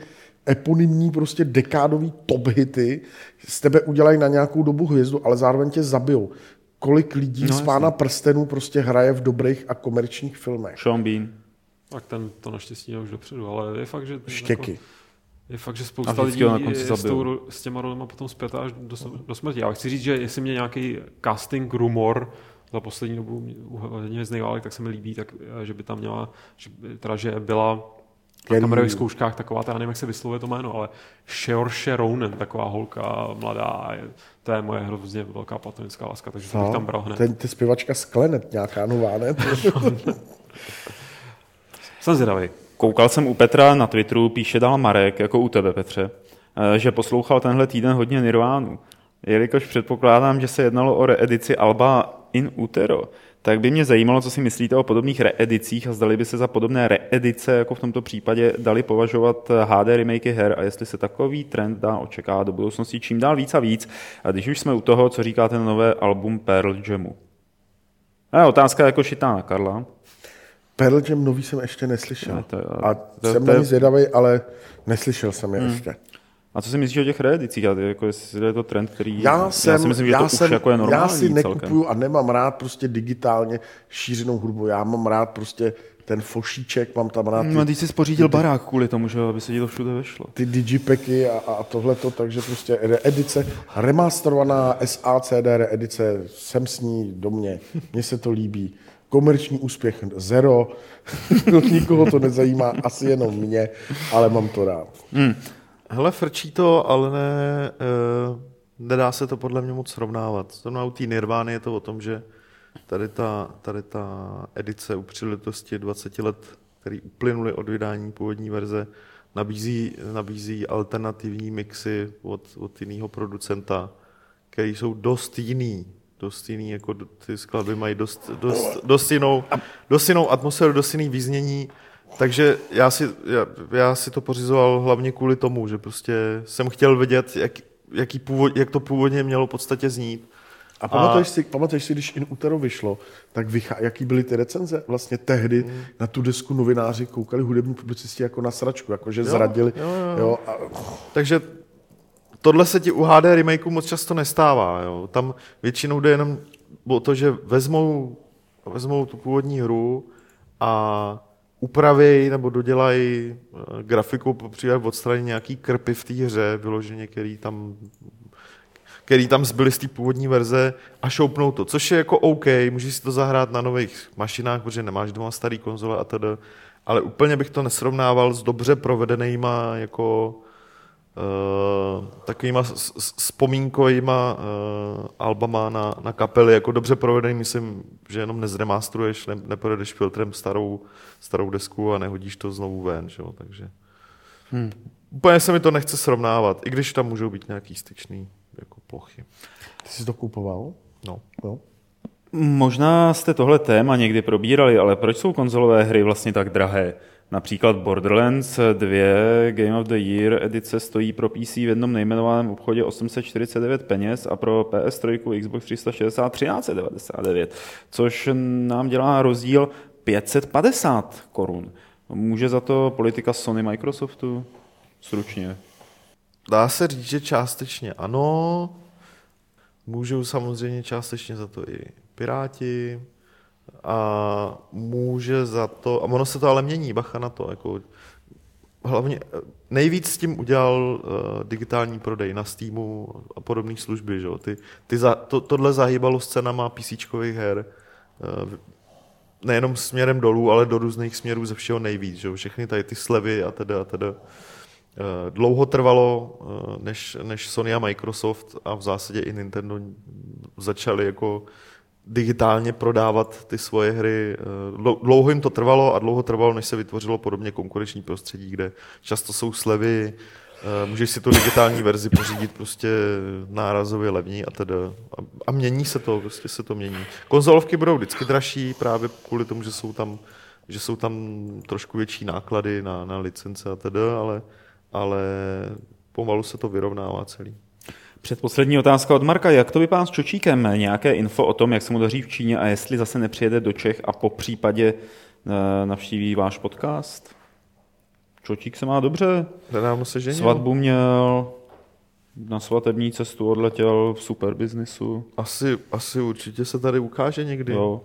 eponymní prostě dekádový top hity z tebe udělají na nějakou dobu hvězdu, ale zároveň tě zabijou. Kolik lidí z Pána prstenů prostě hraje v dobrých a komerčních filmech. Sean Bean. Tak ten to naštěstí už dopředu, ale je fakt, že... Štěky. Je fakt, že spousta lidí s těma rolema potom zpětá až do smrti. Ale chci říct, že jestli mě nějaký casting rumor za poslední dobu z nejválek, tak se mi líbí, tak, že by tam měla, že byla na kamerových zkouškách taková, já nevím, jak se vyslovuje to jméno, ale Saoirse Ronan, taková holka mladá, to je moje hrozně velká platonická láska, takže to bych tam bral hned. To je zpěvačka z Klenet nějaká nová, ne? Jsem zvědavý. Koukal jsem u Petra na Twitteru, píše dál Marek, jako u tebe, Petře, že poslouchal tenhle týden hodně Nirvánu. Jelikož předpokládám, že se jednalo o reedici alba In Utero, tak by mě zajímalo, co si myslíte o podobných reedicích a zdali by se za podobné reedice, jako v tomto případě, dali považovat HD remakey her a jestli se takový trend dá očekávat do budoucnosti čím dál víc a víc. A když už jsme u toho, co říká ten nové album Pearl Jamu. A otázka jako šitá na Karla. Pearl Jam nový jsem ještě neslyšel. Jsem na ní zvědavej, ale neslyšel jsem je ještě. A co si myslíš o těch reedicích? Jako, jestli je to trend, který... Já si nekupuju a nemám rád prostě digitálně šířenou hudbu. Já mám rád prostě ten fošíček, mám tam rád... No, když jsi spořídil barák kvůli tomu, že aby se ti to všude vešlo. Ty digipacky a tohleto, takže prostě reedice, remasterovaná SACD reedice, jsem s ní do mě. Mně se to líbí. Komerční úspěch zero, nikoho to nezajímá, asi jenom mě, ale mám to rád. Hele, frčí to, ale nedá se to podle mě moc srovnávat. U té Nirvány je to o tom, že tady ta edice u příležitosti 20 let, které uplynuly od vydání původní verze, nabízí alternativní mixy od jiného producenta, které jsou dost jiný, jako ty skladby mají dost jinou atmosféru, dost jiný vyznění, takže já si to pořizoval hlavně kvůli tomu, že prostě jsem chtěl vidět, jak to původně mělo v podstatě znít. A pamatuješ si, když In Utero vyšlo, tak jaký byly ty recenze? Vlastně tehdy na tu desku novináři koukali hudební publicisti jako na sračku, jakože zradili. Jo. Takže tohle se ti u HD remakeu moc často nestává. Jo. Tam většinou jde jenom o to, že vezmou tu původní hru a upraví nebo dodělají grafiku, popřípadě odstraní nějaký krpy v té hře, vyloženě, který tam zbyly z té původní verze a šoupnou to, což je jako OK, můžeš si to zahrát na nových mašinách, protože nemáš doma starý konzole a tedy, ale úplně bych to nesrovnával s dobře provedenýma jako takovýma vzpomínkovýma albama na kapely, jako dobře provedený, myslím, že jenom nezremastruješ, neprojedeš filtrem starou desku a nehodíš to znovu ven, že jo, takže úplně se mi to nechce srovnávat, i když tam můžou být nějaký styčný jako plochy. Ty jsi to kupoval? No. Možná jste tohle téma někdy probírali, ale proč jsou konzolové hry vlastně tak drahé? Například Borderlands 2 Game of the Year edice stojí pro PC v jednom nejmenovaném obchodě 849 peněz a pro PS3 Xbox 360 1399, což nám dělá rozdíl 550 korun. Může za to politika Sony Microsoftu? Stručně. Dá se říct, že částečně ano. Můžou samozřejmě částečně za to i Piráti. A může za to, a ono se to ale mění, bacha na to, jako hlavně nejvíc s tím udělal digitální prodej na Steamu a podobných služby, že jo, tohle zahýbalo s cenama PCčkových her, nejenom směrem dolů, ale do různých směrů ze všeho nejvíc, že jo, všechny tady ty slevy a teda. Dlouho trvalo, než Sony a Microsoft a v zásadě i Nintendo začali jako digitálně prodávat ty svoje hry. Dlouho jim to trvalo a dlouho trvalo, než se vytvořilo podobně konkurenční prostředí, kde často jsou slevy, můžeš si tu digitální verzi pořídit prostě nárazově levní a teda. A mění se to, prostě se to mění. Konzolovky budou vždycky dražší právě kvůli tomu, že jsou tam trošku větší náklady na licence a teda, ale pomalu se to vyrovnává celý. Předposlední otázka od Marka. Jak to vypadá s Čočíkem? Nějaké info o tom, jak se mu daří v Číně a jestli zase nepřijede do Čech a po případě navštíví váš podcast? Čočík se má dobře. Nedávno se ženil. Svatbu měl, na svatební cestu odletěl, v super biznisu. Asi určitě se tady ukáže někdy. Jo.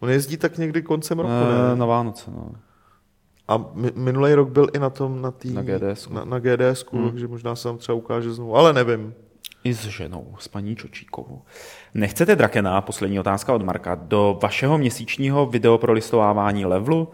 On jezdí tak někdy koncem roku, ne? Na Vánoce, no. A minulý rok byl i na GDS-ku, takže možná se tam třeba ukáže znovu, ale nevím. I s ženou, s paní Čočíkovou. Nechcete, Drakena, poslední otázka od Marka, do vašeho měsíčního videoprolistovávání Levelu?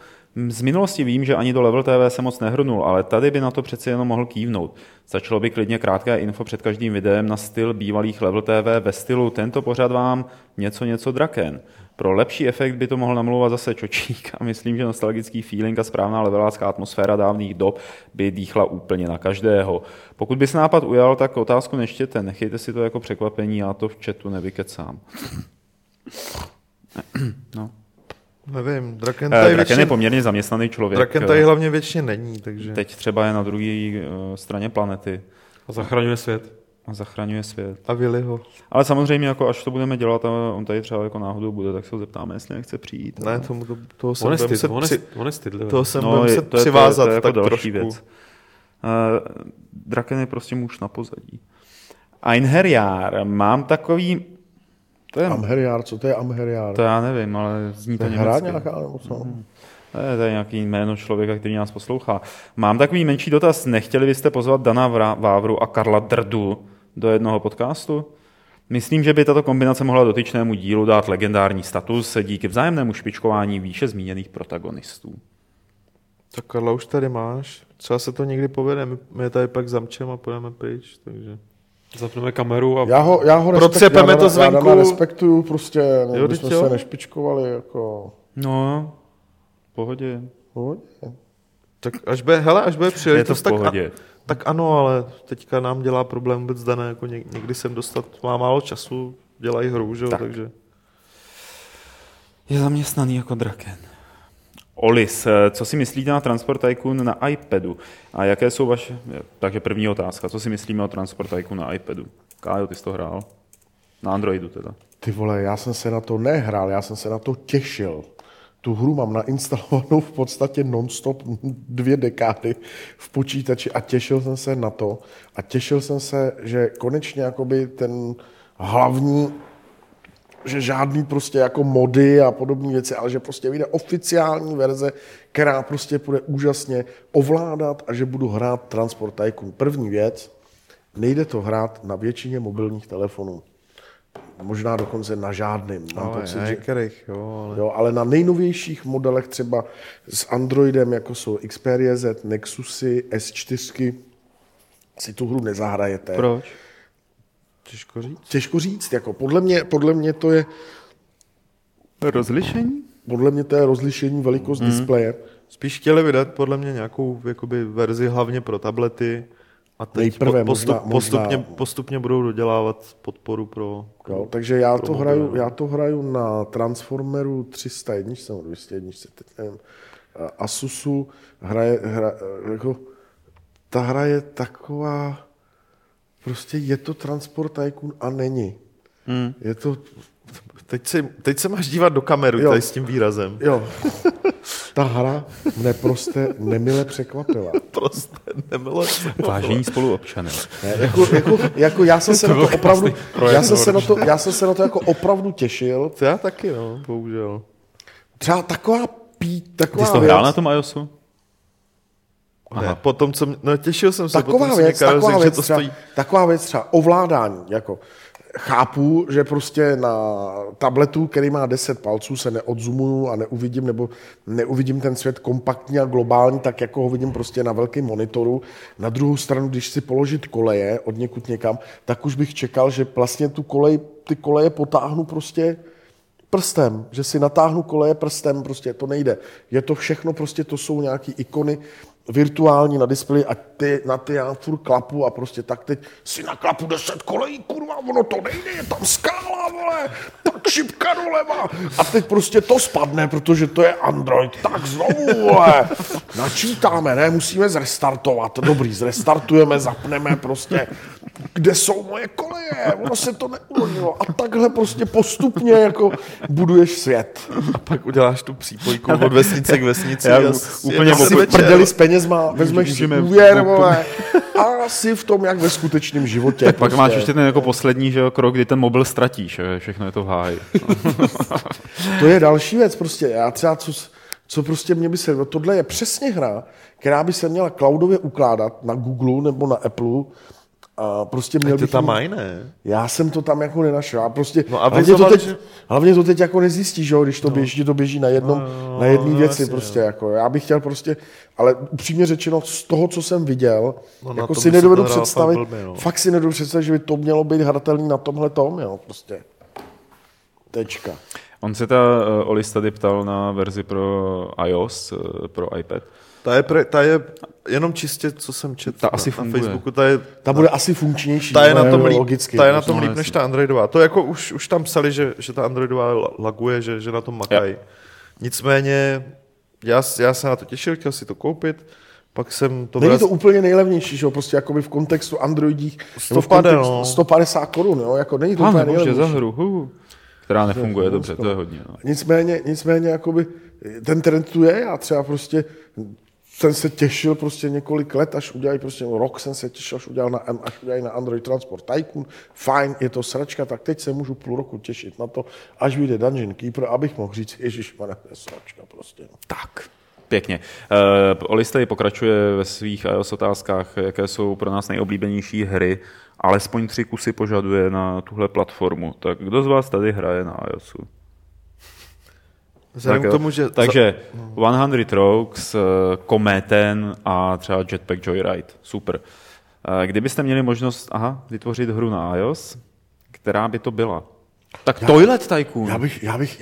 Z minulosti vím, že ani do Level TV se moc nehrnul, ale tady by na to přeci jenom mohl kývnout. Začalo by klidně krátké info před každým videem na styl bývalých Level TV ve stylu tento pořad vám něco Draken. Pro lepší efekt by to mohl namlouvat zase Čočík a myslím, že nostalgický feeling a správná levelácká atmosféra dávných dob by dýchla úplně na každého. Pokud bys nápad ujal, tak otázku nečtěte, nechejte si to jako překvapení, já to v chatu nevykecám. No. Nevím, Draken je poměrně zaměstnaný člověk. Draken tady hlavně věčně není, takže... Teď třeba je na druhé straně planety. A zachraňuje svět. A Willyho. Ale samozřejmě, jako až to budeme dělat a on tady třeba jako náhodou bude, tak se ho zeptáme, jestli nechce přijít. Ne, toho jsem budeme se přivázat tak jako trošku. Věc. Draken je prostě muž na pozadí. Einherjar, mám takový... Amherjar, co to je Amherjar? To já nevím, ale zní to německy. Nějaká, to je nějaký jméno člověka, který nás poslouchá. Mám takový menší dotaz. Nechtěli byste pozvat Dana Vávru a Karla Drdu do jednoho podcastu? Myslím, že by tato kombinace mohla dotyčnému dílu dát legendární status díky vzájemnému špičkování výše zmíněných protagonistů. Tak Karla už tady máš. Třeba se to někdy povede. My tady pak zamčeme a půjdeme pryč, takže... Zapneme kameru a já ho procepeme to zvenku. Já respektuju prostě, bychom se nešpičkovali. Jako... No, pohodě. Tak až bude příležitost, tak ano, ale teďka nám dělá problém vůbec Dané, jako někdy sem dostat, má málo času, dělají hru, že? Tak. Takže... Je zaměstnaný jako Draken. Olis, co si myslíte na Transport Tycoon na iPadu? A jaké jsou vaše... Takže první otázka, co si myslíme o Transport Tycoon na iPadu? Kájo, ty jsi to hrál? Na Androidu teda. Ty vole, já jsem se na to nehrál, já jsem se na to těšil. Tu hru mám nainstalovanou v podstatě non-stop 2 dekády v počítači a těšil jsem se na to. A těšil jsem se, že konečně jakoby ten hlavní... že žádný prostě jako mody a podobné věci, ale že prostě vyjde oficiální verze, která prostě bude úžasně ovládat a že budu hrát Transport Tycoon. První věc, nejde to hrát na většině mobilních telefonů. Možná dokonce na žádném. Ale na nejnovějších modelech třeba s Androidem, jako jsou Xperia Z, Nexusy, S4, si tu hru nezahrajete. Proč? Těžko říct. Jako podle mě to je... Rozlišení? Podle mě to je rozlišení velikost displeje. Spíš chtěli vydat podle mě nějakou jakoby verzi hlavně pro tablety a teď nejprve, postupně budou dodělávat podporu pro... Jo, takže já to hraju na Transformeru 301, nebo 201, teď nevím, Asusu. Ta hra je taková... Prostě je to Transport Tycoon a není. Je to... Teď se máš dívat do kamery tady s tím výrazem. Jo. Ta hra mne prostě nemile překvapila. Vážení spoluobčané. Jako já jsem se na to jako opravdu těšil. Já taky, no, bohužel. Třeba taková ty jsi to hrál na tom iOSu? Ne, potom, co těšil jsem se, taková věc, že to stojí. Taková věc třeba ovládání, jako chápu, že prostě na tabletu, který má 10 palců, se neodzumuju a neuvidím, nebo neuvidím ten svět kompaktně a globálně, tak jako ho vidím prostě na velkém monitoru. Na druhou stranu, když si položit koleje od někud někam, tak už bych čekal, že vlastně ty koleje potáhnu prostě prstem, že si natáhnu koleje prstem, prostě to nejde. Je to všechno, prostě to jsou nějaký ikony virtuální na displeji a na ty já furt klapu a prostě tak teď si naklapu 10 kolejí, kurva, ono to nejde, je tam skála, vole, tak šipka doleva a teď prostě to spadne, protože to je Android, tak znovu, vole, načítáme, ne, musíme zrestartovat, dobrý, zrestartujeme, zapneme prostě, kde jsou moje koleje, ono se to neuvolnilo a takhle prostě postupně jako buduješ svět. A pak uděláš tu přípojku od vesnice k vesnici. Já úplně prdeli s penězma, vezmeš si úvěr, vole, a jsi v tom jak ve skutečném životě. Prostě. Pak máš ještě ten jako poslední, že jo, krok, kdy ten mobil ztratíš, že všechno je to v háji. To je další věc prostě, já třeba co prostě mě by se... Tohle je přesně hra, která by se měla cloudově ukládat na Google nebo na Apple. A prostě měl to tam aj, ne? Já jsem to tam jako nenašel. A prostě, no, hlavně to teď jako nezjistíš, jo, když to běží, to běží na jedné věci. Jasně, prostě, jako. Já bych chtěl prostě, ale upřímně řečeno, z toho, co jsem viděl, no, jako si nedovedu představit, fakt si nedovedu představit, že by to mělo být hratelný na tomhle tom, jo, prostě. Tečka. On se Olis tady ptal na verzi pro iOS, pro iPad. Ta je jenom čistě, co jsem četl na Facebooku, ta bude asi funkčnější. Ta je na tom líp než ta Androidová. To jako už tam psali, že ta Androidová laguje, že na tom makají. Nicméně já jsem na to těšil, chtěl si to koupit. Pak jsem to... Není to úplně nejlevnější, že jo? Prostě jakoby v kontextu Androidích 150 korun, jo? Jako není to úplně nejlevnější. Za hru, která nefunguje dobře, to je hodně. No. Nicméně jakoby ten trend tu je, já třeba prostě jsem se těšil prostě několik let, až udělají prostě rok jsem se těšil, až udělají na Android Transport Tycoon. Fajn, je to sračka, tak teď se můžu půl roku těšit na to, až vyjde Dungeon Keeper, abych mohl říct, ježišmane, to je sračka prostě. Tak. Pěkně. Olistej pokračuje ve svých iOS otázkách, jaké jsou pro nás nejoblíbenější hry, alespoň 3 kusy požaduje na tuhle platformu. Tak kdo z vás tady hraje na iOSu? Tak, tomu, že... Takže 100 Rogues, Kometen a třeba Jetpack Joyride. Super. Kdybyste měli možnost vytvořit hru na iOS, která by to byla? Tak Toilet Tycoon.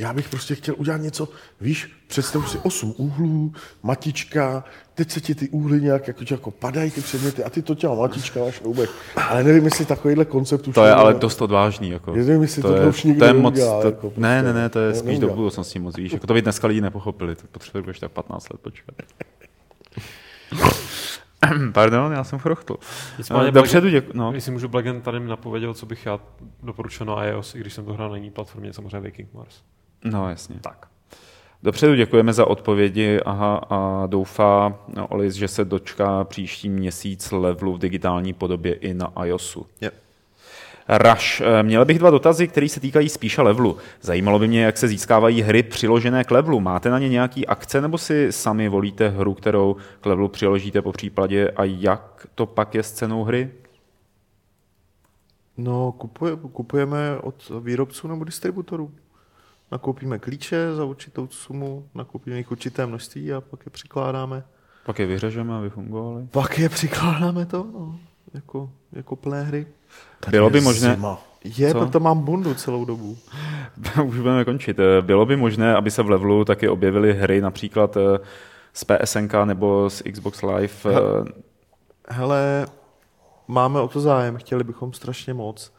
Já bych prostě chtěl udělat něco, víš, představu si 8 úhlů, matička, teď se ti ty úhly nějak jako padají ty předměty a ty to těla matička máš šroubek. Ale nevím, jestli takovýhle koncept už... To je ale dost odvážný. Jako. Nevím, jestli to už nikdo neudělá. Ne, to je spíš do budoucnosti moc, víš. Jako to by dneska lidi nepochopili, to potřebuješ tak 15 let počkat. Pardon, já jsem chrochtl. Dopředu děkuji. No. Jestli můžu, Blagen tady mi napověděl, co bych já doporučil na iOS, i když jsem to hrál na jiný platformě, samozřejmě Viking Mars. No jasně. Tak. Dopředu děkujeme za odpovědi a doufá Olis, že se dočká příští měsíc Levelu v digitální podobě i na iOSu. Yep. Rush. Měl bych 2 dotazy, které se týkají spíše Levelu. Zajímalo by mě, jak se získávají hry přiložené k Levelu. Máte na ně nějaký akce, nebo si sami volíte hru, kterou k Levelu přiložíte po případě a jak to pak je s cenou hry? No, kupujeme od výrobců nebo distributorů. Nakoupíme klíče za určitou sumu, nakoupíme jich určité množství a pak je přikládáme. Pak je vyřežeme, aby fungovaly. Pak je přikládáme jako plné hry. Bylo by možné... Je, proto mám bundu celou dobu. Už budeme končit. Bylo by možné, aby se v Levelu taky objevily hry například z PSNK nebo z Xbox Live? Hele, máme o to zájem, chtěli bychom strašně moc,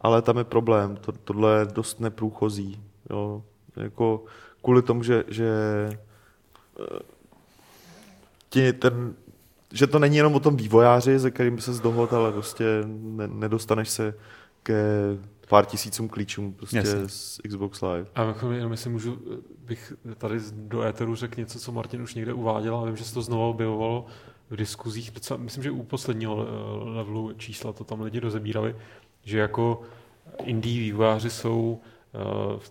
ale tam je problém. Tohle je dost neprůchozí. Jo. Jako kvůli tomu, že to není jenom o tom vývojáři, se kterým se dohodl, ale prostě nedostaneš se ke pár tisícům klíčům prostě z Xbox Live. A jenom jestli můžu, bych tady do éteru řekl něco, co Martin už někde uváděl, a vím, že se to znovu objevovalo v diskuzích, myslím, že u posledního Levelu čísla to tam lidi rozebírali, že jako indie vývojáři jsou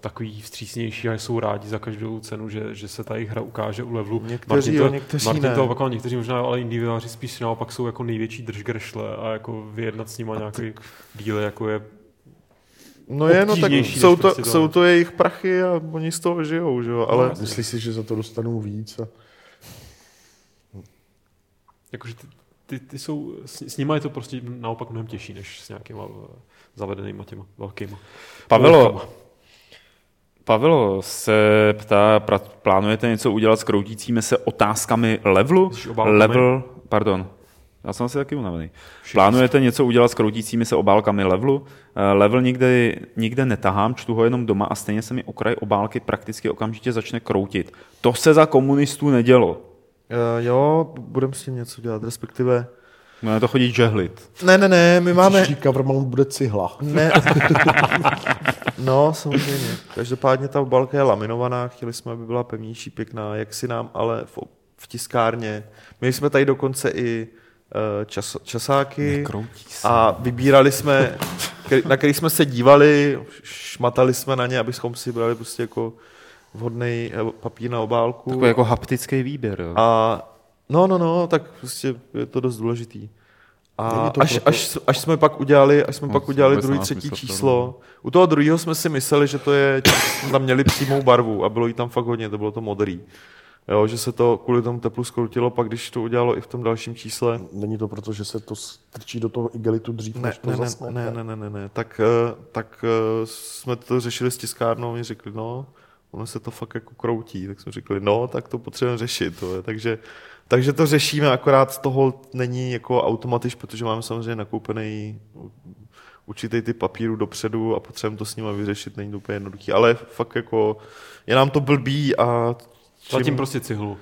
takový vstřícnější a jsou rádi za každou cenu, že se ta jejich hra ukáže u Levelu. Někteří možná, ale individuáři spíš naopak jsou jako největší držgrešle a jako vyjednat s nima nějaký díl, jako je No je, no tak jsou to, prostě jsou to jejich prachy a oni z toho žijou, že jo, ale... No, myslíš si, že za to dostanou víc a... Jakože ty jsou, s nima je to prostě naopak mnohem těžší, než s nějakýma zavedenýma těma velkýma. Pavelo se ptá, plánujete něco udělat s kroutícími se otázkami levelu? Level, pardon. Já jsem asi taky unavený. Plánujete něco udělat s kroutícími se obálkami levelu? Level nikde netahám, čtu ho jenom doma a stejně se mi okraj obálky prakticky okamžitě začne kroutit. To se za komunistů nedělo. Jo, budeme s tím něco dělat, respektive... Máme to chodit žehlit. Ne, my máme... Říká, vám bude cihla. Ne. No, samozřejmě. Každopádně ta obálka je laminovaná, chtěli jsme, aby byla pevnější, pěkná, jak si nám, ale v tiskárně. My jsme tady dokonce i časáky a vybírali jsme, na který jsme se dívali, šmatali jsme na ně, abychom si brali prostě jako vhodný papír na obálku. Takový jako haptický výběr. Jo. A no, tak prostě je to dost důležitý. A až jsme pak udělali, druhý, třetí číslo. U toho druhého jsme si mysleli, že to je, jsme tam měli přímou barvu a bylo jí tam fakt hodně, to bylo to modrý. Jo, že se to kvůli tomu teplu zkrutilo, pak když to udělalo i v tom dalším čísle. Není to proto, že se to strčí do toho igelitu dřív, než to zasne? Ne. Tak jsme to řešili s tiskárnou, oni řekli, no, ono se to fakt jako kroutí, tak jsme řekli, no, tak to potřebujeme řešit. To je. Takže to řešíme, akorát z toho není jako automatič, protože máme samozřejmě nakoupený určitý typ papíru dopředu a potřebujeme to s nimi vyřešit, není to úplně jednoduchý, ale fakt jako, je nám to blbý a zatím prostě cihlu.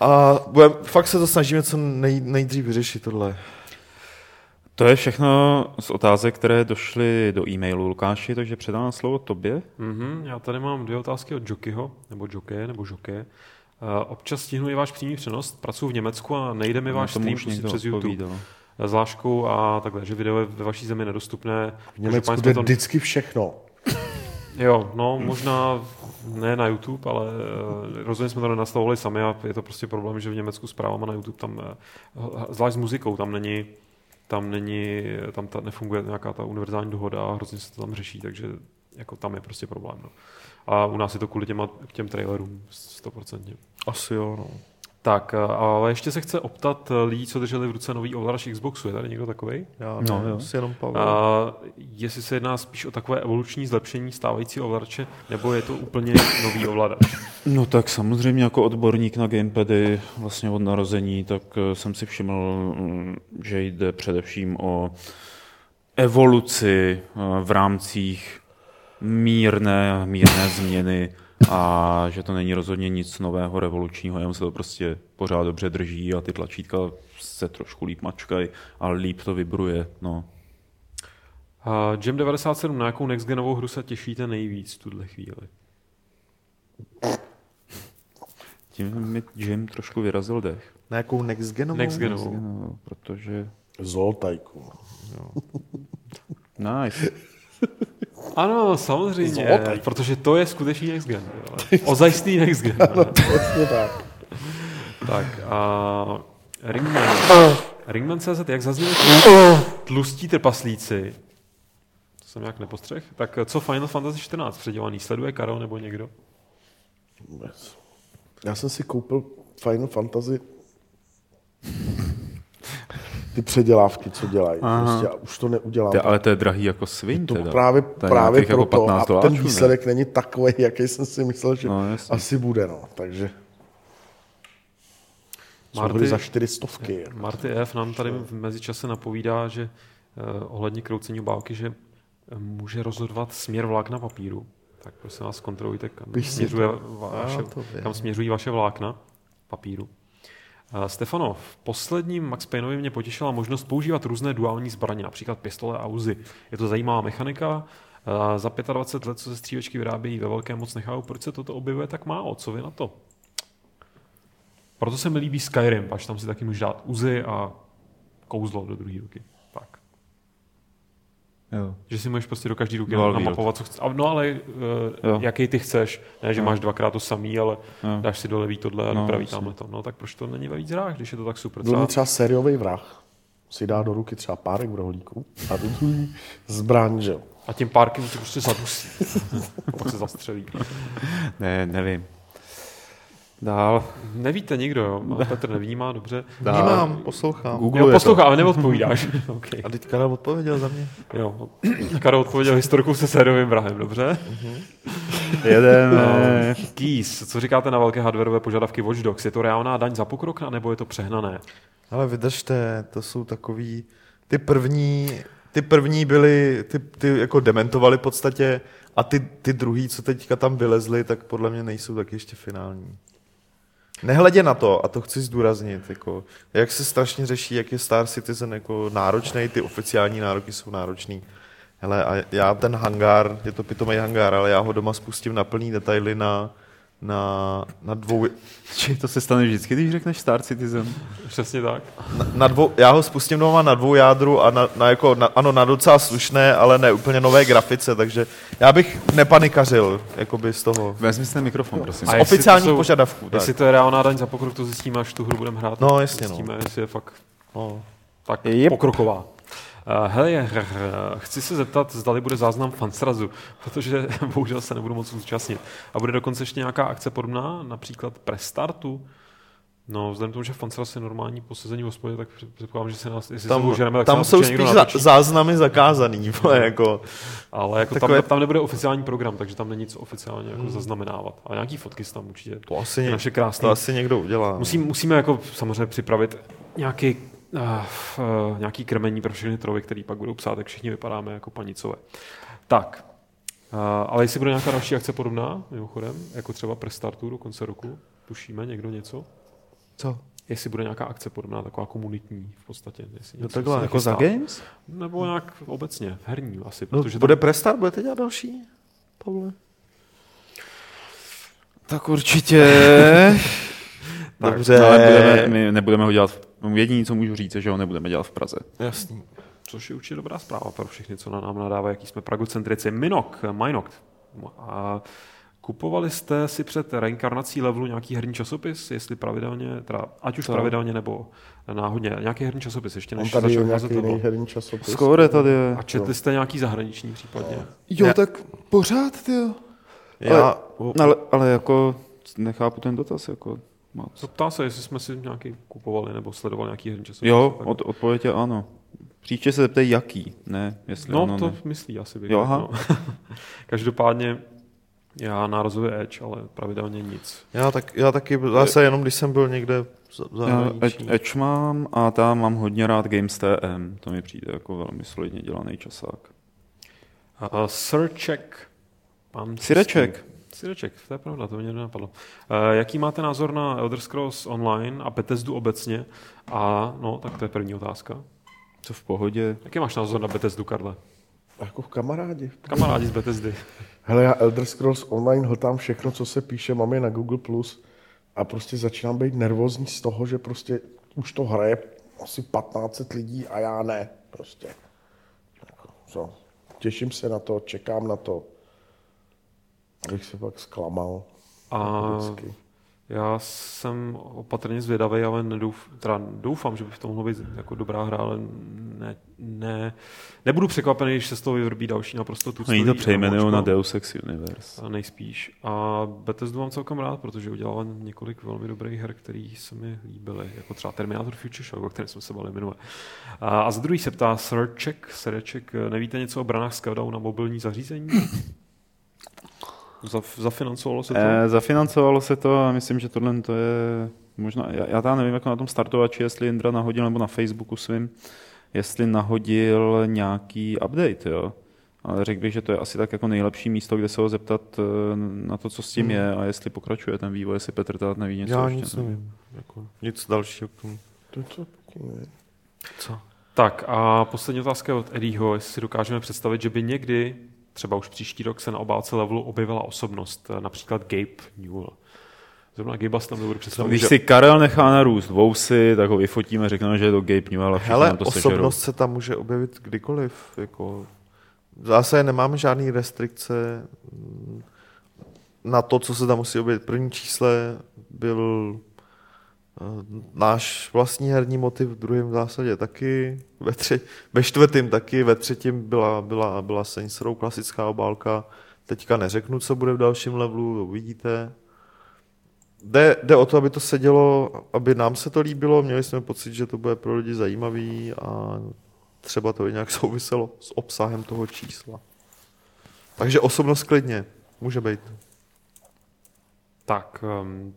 A fakt se to snažíme co nejdřív vyřešit tohle. To je všechno z otázek, které došly do e-mailu, Lukáši, takže předám slovo tobě. Já tady mám dvě otázky od Jockeyho, nebo Jockey. Občas stihnu i váš přímý přenos, pracuji v Německu a nejde mi váš stream přes YouTube. S hláškou a takhle, že video je ve vaší zemi nedostupné. V Německu jde vždycky všechno. Jo, no možná ne na YouTube, ale rozhodně jsme to nenastavovali sami a je to prostě problém, že v Německu s právama na YouTube tam, zvlášť s muzikou, tam nefunguje nějaká ta univerzální dohoda a hrozně se to tam řeší, takže jako tam je prostě problém. No. A u nás je to kvůli těm trailerům 100%. Asi jo, no. Tak, ale ještě se chce optat lidí, co drželi v ruce nový ovladač Xboxu. Je tady někdo takovej? Já si jenom Pavel. Jestli se jedná spíš o takové evoluční zlepšení stávajícího ovladače, nebo je to úplně nový ovladač? No tak samozřejmě jako odborník na gamepady vlastně od narození, tak jsem si všiml, že jde především o evoluci v rámcích mírné změny a že to není rozhodně nic nového, revolučního, jenom se to prostě pořád dobře drží a ty tlačítka se trošku líp mačkají a líp to vibruje. No. Jam 97, na jakou nextgenovou hru se těšíte nejvíc v tuhle chvíli? Tím mi Jim trošku vyrazil dech. Na jakou nextgenovou? Nextgenovou, protože... Zoltajku. Nice. Ano, samozřejmě, protože to je skutečný next gen. Ozajstný next gen. Tak a Ringman.cz, jak zazněli tlustí trpaslíci. To jsem nějak nepostřeh. Tak co Final Fantasy 14 předělaný? Sleduje Karel nebo někdo? Já jsem si koupil Final Fantasy ty předělávky, co dělají. Prostě už to neudělám. Ale to je drahý jako svin. To právě proto. Jako a ten výsledek není takový, jaký jsem si myslel, že asi bude. No. Takže byli za 400. Marty F. nám tady v mezičase napovídá, že ohledně kroucení obálky, že může rozhodovat směr vlákna papíru. Tak prosím vás, kontrolujte, kam směřují vaše vlákna papíru. Stefano, v posledním Max Payneovi mě potěšila možnost používat různé duální zbraně, například pistole a Uzi. Je to zajímavá mechanika. Za 25 let, co se střílečky vyrábějí, ve velkém moc nechávají. Proč se toto objevuje tak málo? Co vy na to? Proto se mi líbí Skyrim, pač tam si taky můžu dát Uzi a kouzlo do druhé ruky. Tak. Jo. Že si můžeš prostě do každé ruky namapovat, co chceš. No ale jaký ty chceš. Ne, že máš dvakrát to samý, ale dáš si do levý tohle a dopraví tamhle to. No tak proč to není ve víc hrách, když je to tak super? Byl mi třeba sériový vrah. Si dá do ruky třeba párek v rohlíku a do druhý zbraň, že A tím párkem tě prostě zadusí. Pak se zastřelí. Ne, nevím. Dál. Nevíte nikdo, jo? A Petr nevnímá, dobře. Dál. Vnímám, poslouchám. Google poslouchám, ale neodpovídáš. Okay. A teď Karel odpověděl za mě. Jo. Karel odpověděl historiku se sériovým vrahem, dobře? Jeden. Keys, co říkáte na velké hardwareové požadavky Watch Dogs? Je to reálná daň za pokrok, nebo je to přehnané? Ale vydržte, to jsou takový... Ty první byly, ty jako dementovali v podstatě a ty druhý, co teďka tam vylezly, tak podle mě nejsou tak ještě finální. Nehledě na to, a to chci zdůraznit, jako, jak se strašně řeší, jak je Star Citizen jako náročný, ty oficiální nároky jsou náročný. Hele, a já ten hangár, je to pitomej hangár, ale já ho doma spustím na plný detaily na dvou... Či to se stane vždycky, když řekneš Star Citizen. Přesně tak. Já ho spustím doma na dvou jádru a na docela slušné, ale ne úplně nové grafice, takže já bych nepanikařil jakoby z toho. Vezmi si ten mikrofon, prosím. Z oficiálních požadavků. Jestli to je reálná daň za pokrok, to zjistíme, až tu hru budeme hrát. No, jasně. Zjistíme, jestli je fakt tak pokroková. Hele, chci se zeptat, zdali bude záznam fansrazu, protože bohužel se nebudu moc zúčastnit. A bude dokonce ještě nějaká akce podobná, například prestartu? No, vzhledem k tomu, že fansraz je normální posezení v hospodě, tak předpokládám, že se nás... Tam jsou spíš záznamy zakázaný, jako... Ale jako tam nebude oficiální program, takže tam není co oficiálně jako zaznamenávat. A nějaký fotky tam určitě. To asi, naše krásné... To asi někdo udělá. Musíme jako samozřejmě připravit nějaký... nějaký krmení pro všechny troly, který pak budou psát, tak všichni vypadáme jako panicové. Tak, ale jestli bude nějaká další akce podobná, mimochodem, jako třeba prestartu do konce roku, tušíme někdo něco? Co? Jestli bude nějaká akce podobná, taková komunitní v podstatě. No takhle, jako za Games? Nebo nějak obecně, herní asi. No, protože bude prestart, budete dělat další? Pavle? Tak určitě... Dobře. Ale my nebudeme ho dělat, jediné, co můžu říct, je, že ho nebudeme dělat v Praze. Jasný. Což je určitě dobrá zpráva pro všechny, co nám nadává, jaký jsme pragocentrici. A kupovali jste si před reinkarnací Levelu nějaký herní časopis, jestli pravidelně, teda, ať už pravidelně nebo náhodně, nějaký herní časopis, ještě než začal házet Level. Skoro tady je. A četli jste nějaký zahraniční případně? Jo, tak pořád, ty jo. Ale jako nechápu ten dotaz, jako... To ptá se, jestli jsme si nějaký kupovali nebo sledovali nějaký herní časopis. Jo, odpověď je ano. Příště se zeptej jaký, ne? Jestli no, to ne. Myslí asi bych. No. Každopádně já nárazově Edge, ale pravidelně nic. Já taky, zase jenom když jsem byl někde zahraniční. Edge mám a tam mám hodně rád Games.cz, to mi přijde jako velmi solidně dělaný časák. Sireček. Sireček, to je pravda, to mě nenapadlo. Jaký máte názor na Elder Scrolls Online a Bethesdu obecně? A no, tak to je první otázka. Co v pohodě? Jaký máš názor na Bethesdu, Karle? Jako kamarádi. Kamarádi z Bethesdy. Hele, já Elder Scrolls Online hltám všechno, co se píše, mám je na Google+, a prostě začínám být nervózní z toho, že prostě už to hraje asi 1500 lidí a já ne. Prostě. Co? Těším se na to, čekám na to. Abych se pak zklamal. A já jsem opatrně zvědavý, ale doufám, že by v tom mohlo být jako dobrá hra, ale nebudu překvapený, když se z toho vyvrbí další naprosto tu. Oni to přejmenují na Deus Ex Universe. A nejspíš. A Bethesdu mám celkem rád, protože udělala několik velmi dobrých her, které se mi líbily, jako třeba Terminator Future Shock, o kterém jsme se bavili minule. A za druhý se ptá Srdček, nevíte něco o branách s kavdou na mobilní zařízení? Zafinancovalo se to? Zafinancovalo se to a myslím, že tohle to je možná, já tam nevím, jako na tom startovači, jestli Indra nahodil, nebo na Facebooku svým, jestli nahodil nějaký update, jo. Ale řekl bych, že to je asi tak jako nejlepší místo, kde se ho zeptat na to, co s tím je a jestli pokračuje ten vývoj, jestli Petr Tát neví něco. Já nic nevím. Jako nic dalšího k tomu. Co? Tak a poslední otázka od Eddieho, jestli si dokážeme představit, že by někdy třeba už příští rok se na obálce Levelu objevila osobnost, například Gabe Newell. Zrovna Gabe tam nebudu představit. Když si Karel nechá narůst vousy, tak ho vyfotíme, řekneme, že je to Gabe Newell. Hele, osobnost se tam může objevit kdykoliv. Jako. Zase nemáme žádný restrikce na to, co se tam musí objevit. První čísle byl Náš vlastní herní motiv v druhém zásadě taky, ve čtvrtém taky, ve třetím byla Saints Row klasická obálka. Teďka neřeknu, co bude v dalším levelu, to uvidíte. Jde o to, aby to sedělo, aby nám se to líbilo, měli jsme pocit, že to bude pro lidi zajímavý a třeba to i nějak souviselo s obsahem toho čísla. Takže osobnost klidně, může být. Tak,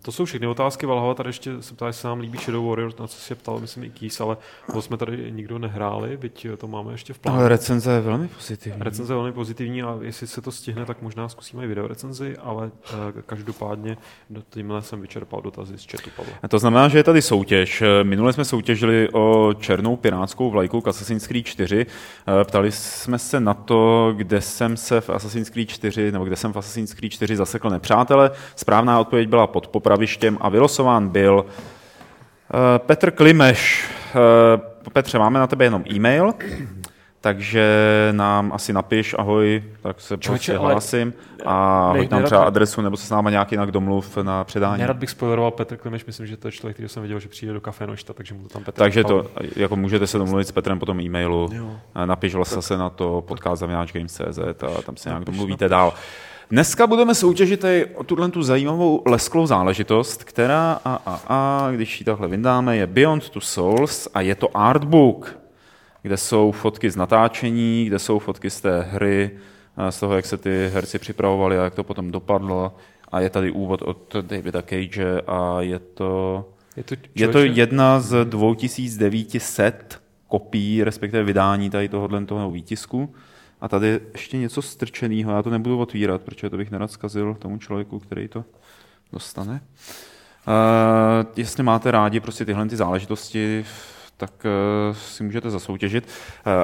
to jsou všechny otázky. Valhava tady ještě se ptá, jestli se nám líbí Shadow Warriors, na co se ptal, myslím i Kýs, ale to jsme tady nikdo nehráli, byť to máme ještě v plánu. Ale recenze je velmi pozitivní. Recenze je velmi pozitivní a jestli se to stihne, tak možná zkusíme i video recenzi, ale každopádně tímhle jsem vyčerpal dotazy z chatu, Pavle. To znamená, že je tady soutěž. Minule jsme soutěžili o černou pirátskou vlajku k Assassin's Creed 4. Ptali jsme se na to, kde jsem se v Assassin's Creed 4 nebo kde jsem v Assassin's Creed 4 zasekl nepřátele. Správná odpověď byla pod Popravištěm a vylosován byl Petr Klimeš. Petře, máme na tebe jenom e-mail, takže nám asi napiš, ahoj, tak se prostě hlásím a hoď nám třeba adresu, nebo se s náma nějak jinak domluv na předání. Nerad bych spoileroval Petr Klimeš, myslím, že to je člověk, který jsem viděl, že přijde do Café Neustadt, takže mu to tam Petr. Takže to, jako můžete se domluvit s Petrem po tom e-mailu, napiš vlastně se na to podcast@games.cz a tam se nějak domluvíte dál. Dneska budeme soutěžit o tuto zajímavou lesklou záležitost, která, když ji takhle vyndáme, je Beyond Two Souls a je to artbook, kde jsou fotky z natáčení, kde jsou fotky z té hry, z toho, jak se ty herci připravovali a jak to potom dopadlo. A je tady úvod od Davida Cage a je to jedna z 2900 kopií, respektive vydání tady tohoto výtisku. A tady ještě něco strčeného, já to nebudu otvírat, protože to bych nerad zkazil tomu člověku, který to dostane. Jestli máte rádi prostě tyhle ty záležitosti, tak si můžete zasoutěžit.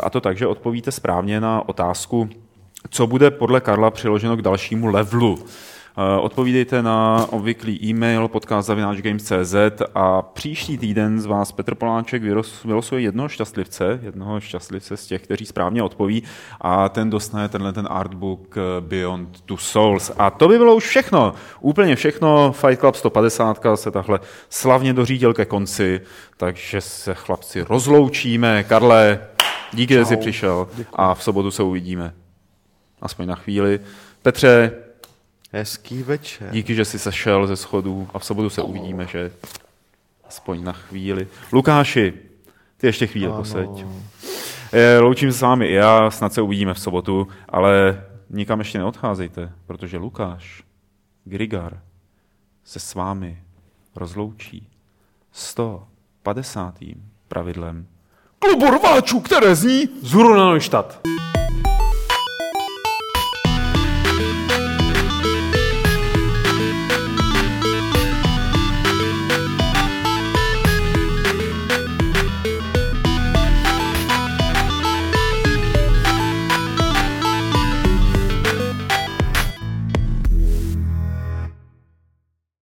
A to tak, že odpovíte správně na otázku, co bude podle Karla přiloženo k dalšímu levelu. Odpovídejte na obvyklý e-mail podcast@games.cz a příští týden z vás Petr Poláček vylosuje jednoho šťastlivce z těch, kteří správně odpoví a ten dostane ten artbook Beyond Two Souls. A to by bylo už všechno, úplně všechno. Fight Club 150 se tahle slavně dořídil ke konci, takže se chlapci rozloučíme. Karle, díky, že jsi přišel. Děkuji. A v sobotu se uvidíme. Aspoň na chvíli. Petře, hezký večer. Díky, že jsi sešel ze schodů a v sobotu se uvidíme, že? Aspoň na chvíli. Lukáši, ty ještě chvíli poseď. Loučím se s vámi i já, snad se uvidíme v sobotu, ale nikam ještě neodcházejte, protože Lukáš Grygar se s vámi rozloučí 150. pravidlem klubu rváčů, které zní Zuru na Neustadt.